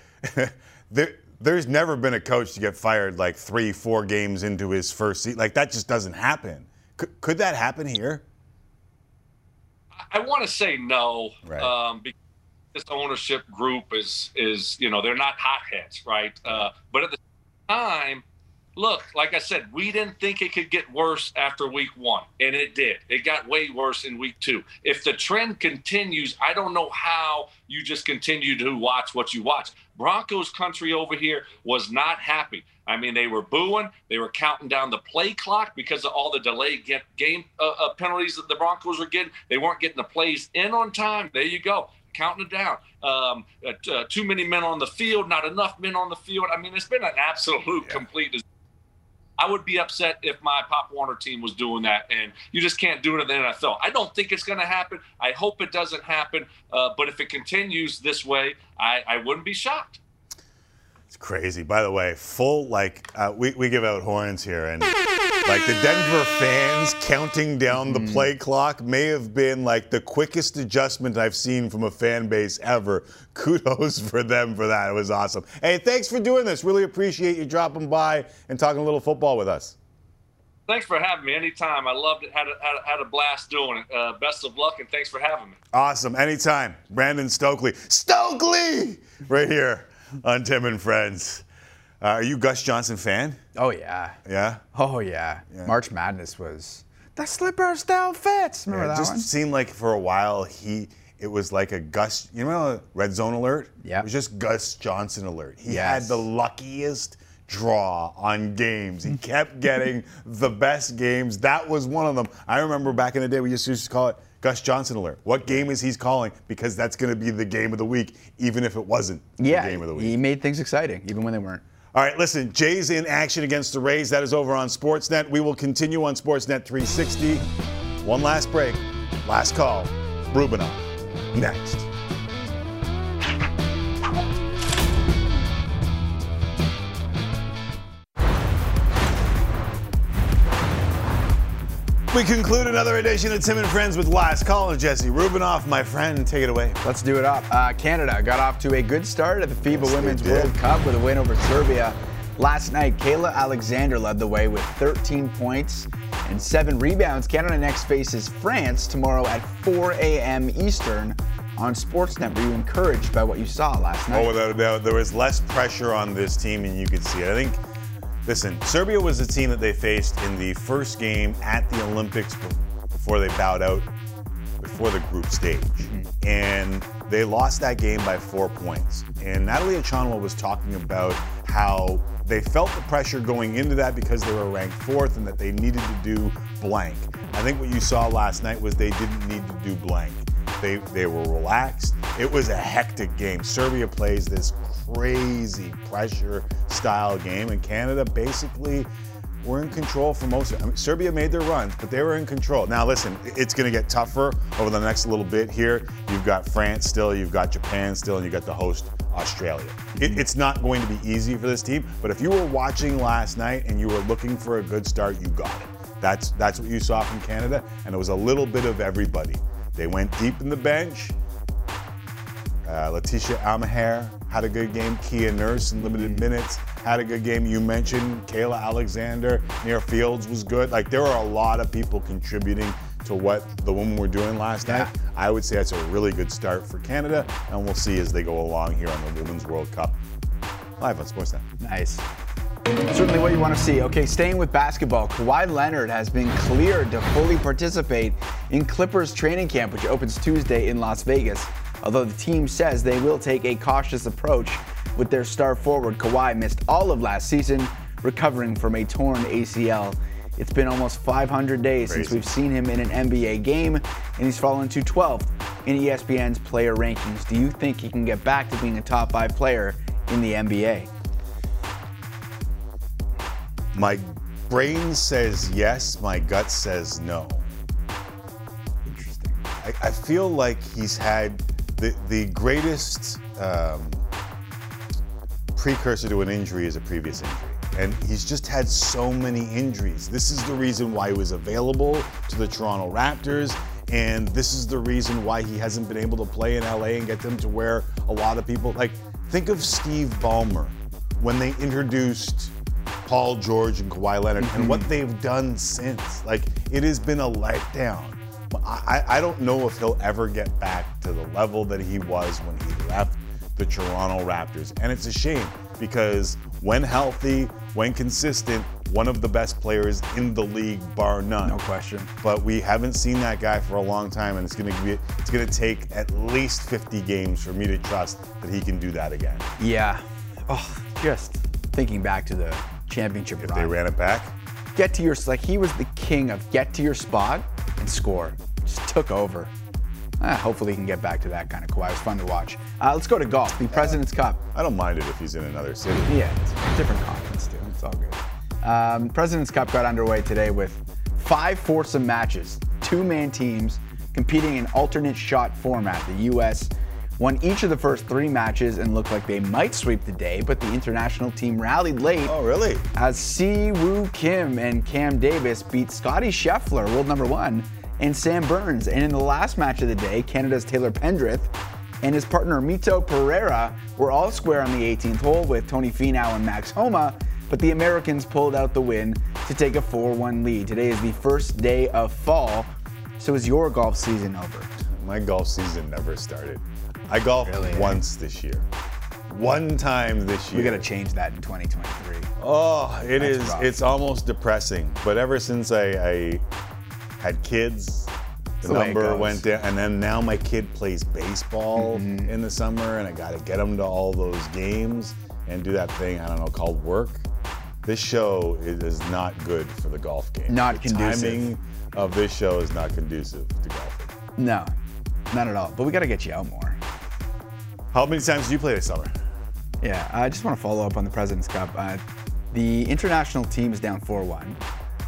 there, there's never been a coach to get fired like three, four games into his first season. Like, that just doesn't happen. Could, could that happen here? I want to say no, right. um, because this ownership group is, is, you know, they're not hotheads, right? Uh, but at the time, look, like I said, we didn't think it could get worse after week one, and it did. It got way worse in week two. If the trend continues, I don't know how you just continue to watch what you watch. Broncos country over here was not happy. I mean, they were booing. They were counting down the play clock because of all the delayed game uh, penalties that the Broncos were getting. They weren't getting the plays in on time. There you go. Counting it down. Um, uh, too many men on the field, not enough men on the field. I mean, it's been an absolute yeah. complete disaster. I would be upset if my Pop Warner team was doing that, and you just can't do it in the N F L. I don't think it's going to happen. I hope it doesn't happen, uh, but if it continues this way, I, I wouldn't be shocked. It's crazy. By the way, full, like, uh, we, we give out horns here, and, like, the Denver fans counting down mm-hmm. the play clock may have been, like, the quickest adjustment I've seen from a fan base ever. Kudos for them for that. It was awesome. Hey, thanks for doing this. Really appreciate you dropping by and talking a little football with us. Thanks for having me. Anytime. I loved it. Had a, had a, had a blast doing it. Uh, best of luck, and thanks for having me. Awesome. Anytime. Brandon Stokely. Stokely! Right here on Tim and Friends. Uh, are you a Gus Johnson fan? Oh, yeah. Yeah? Oh, yeah. yeah. March Madness was, the slippers down fits. Remember yeah, that It just one? seemed like for a while he... it was like a Gus, you know, red zone alert? Yeah. It was just Gus Johnson alert. He yes. had the luckiest draw on games. He kept getting the best games. That was one of them. I remember back in the day we used to just call it Gus Johnson alert. What game is he calling? Because that's going to be the game of the week, even if it wasn't yeah, the game of the week. He made things exciting, even when they weren't. All right, listen, Jays in action against the Rays. That is over on Sportsnet. We will continue on Sportsnet three sixty. One last break. Last call. Rubinoff. Next. We conclude another edition of Tim and Friends with Last Call. And Jesse Rubinoff, my friend, take it away. Let's do it up. Uh, Canada got off to a good start at the FIBA yes, Women's World Cup with a win over Serbia last night. Kayla Alexander led the way with thirteen points and seven rebounds. Canada next faces France tomorrow at four a m Eastern on Sportsnet. Were you encouraged by what you saw last night? Oh, without a doubt. There was less pressure on this team, and you could see it. I think. Listen, Serbia was the team that they faced in the first game at the Olympics before they bowed out before the group stage. Mm-hmm. And they lost that game by four points. And Natalie Ochocinco was talking about how they felt the pressure going into that because they were ranked fourth and that they needed to do blank. I think what you saw last night was they didn't need to do blank. They, they were relaxed. It was a hectic game. Serbia plays this crazy pressure style game, and Canada basically were in control for most of it. I mean, Serbia made their runs, but they were in control. Now listen, it's going to get tougher over the next little bit here. You've got France still, you've got Japan still, and you've got the host Australia. It, it's not going to be easy for this team, but if you were watching last night and you were looking for a good start, you got it. That's, that's what you saw from Canada, and it was a little bit of everybody. They went deep in the bench. Uh, Leticia Amaher had a good game. Kia Nurse in limited minutes had a good game. You mentioned Kayla Alexander. Near Fields was good. Like, there were a lot of people contributing to what the women were doing last yeah. night. I would say that's a really good start for Canada, and we'll see as they go along here on the Women's World Cup. Live on Sportsnet. Nice. Certainly what you want to see. Okay, staying with basketball, Kawhi Leonard has been cleared to fully participate in Clippers training camp, which opens Tuesday in Las Vegas. Although the team says they will take a cautious approach with their star forward. Kawhi missed all of last season, recovering from a torn A C L. It's been almost five hundred days Crazy. since we've seen him in an N B A game, and he's fallen to twelfth in E S P N's player rankings. Do you think he can get back to being a top five player in the N B A? My brain says yes, my gut says no. Interesting. I, I feel like he's had The, the greatest um, precursor to an injury is a previous injury. And he's just had so many injuries. This is the reason why he was available to the Toronto Raptors. And this is the reason why he hasn't been able to play in L A and get them to where a lot of people, like, think of Steve Ballmer when they introduced Paul George and Kawhi Leonard mm-hmm. and what they've done since. Like, it has been a letdown. I, I don't know if he'll ever get back to the level that he was when he left the Toronto Raptors. And it's a shame because when healthy, when consistent, one of the best players in the league, bar none. No question. But we haven't seen that guy for a long time, and it's going to be, it's going to take at least fifty games for me to trust that he can do that again. Yeah. Oh, just thinking back to the championship. If run. They ran it back. Get to your, like, he was the king of get to your spot and score. Just took over. Ah, hopefully he can get back to that kind of Kawhi. It was fun to watch. Uh, let's go to golf, the President's uh, Cup. I don't mind it if he's in another city. Yeah, it's a different conference, dude. It's all good. Um, President's Cup got underway today with five foursome matches, two-man teams competing in alternate shot format. The U S won each of the first three matches and looked like they might sweep the day, but the international team rallied late. Oh, really? As Siwoo Kim and Cam Davis beat Scottie Scheffler, world number one, and Sam Burns. And in the last match of the day, Canada's Taylor Pendrith and his partner Mito Pereira were all square on the eighteenth hole with Tony Finau and Max Homa, but the Americans pulled out the win to take a four one lead. Today is the first day of fall, so is your golf season over? My golf season never started. I golfed really, once eh? this year. One time this year. We gotta change that in twenty twenty-three. Oh, it That's is, rough. It's almost depressing, but ever since I, I had kids, the number went down, and then now my kid plays baseball mm-hmm. in the summer, and I got to get him to all those games and do that thing, I don't know, called work. This show is not good for the golf game. Not the conducive. Timing of this show is not conducive to golfing. No, not at all. But we got to get you out more. How many times did you play this summer? Yeah, I just want to follow up on the President's Cup. Uh, the international team is down four one.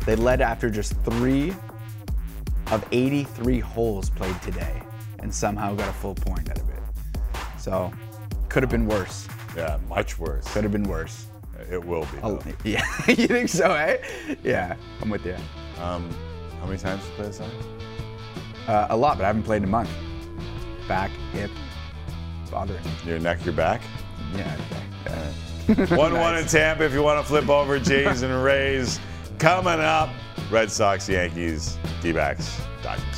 They led after just three of eighty-three holes played today and somehow got a full point out of it. So, could have been worse. Yeah, much worse. Could have been worse. It will be. Though. Yeah, you think so, eh? Yeah, I'm with you. Um, how many times did you play this summer? Uh, a lot, but I haven't played in a month. Back, hip, bothering me. Your neck, your back? Yeah, okay. All right. one one nice. In Tampa if you want to flip over Jays and Rays. Coming up, Red Sox, Yankees, D-backs, Dodgers.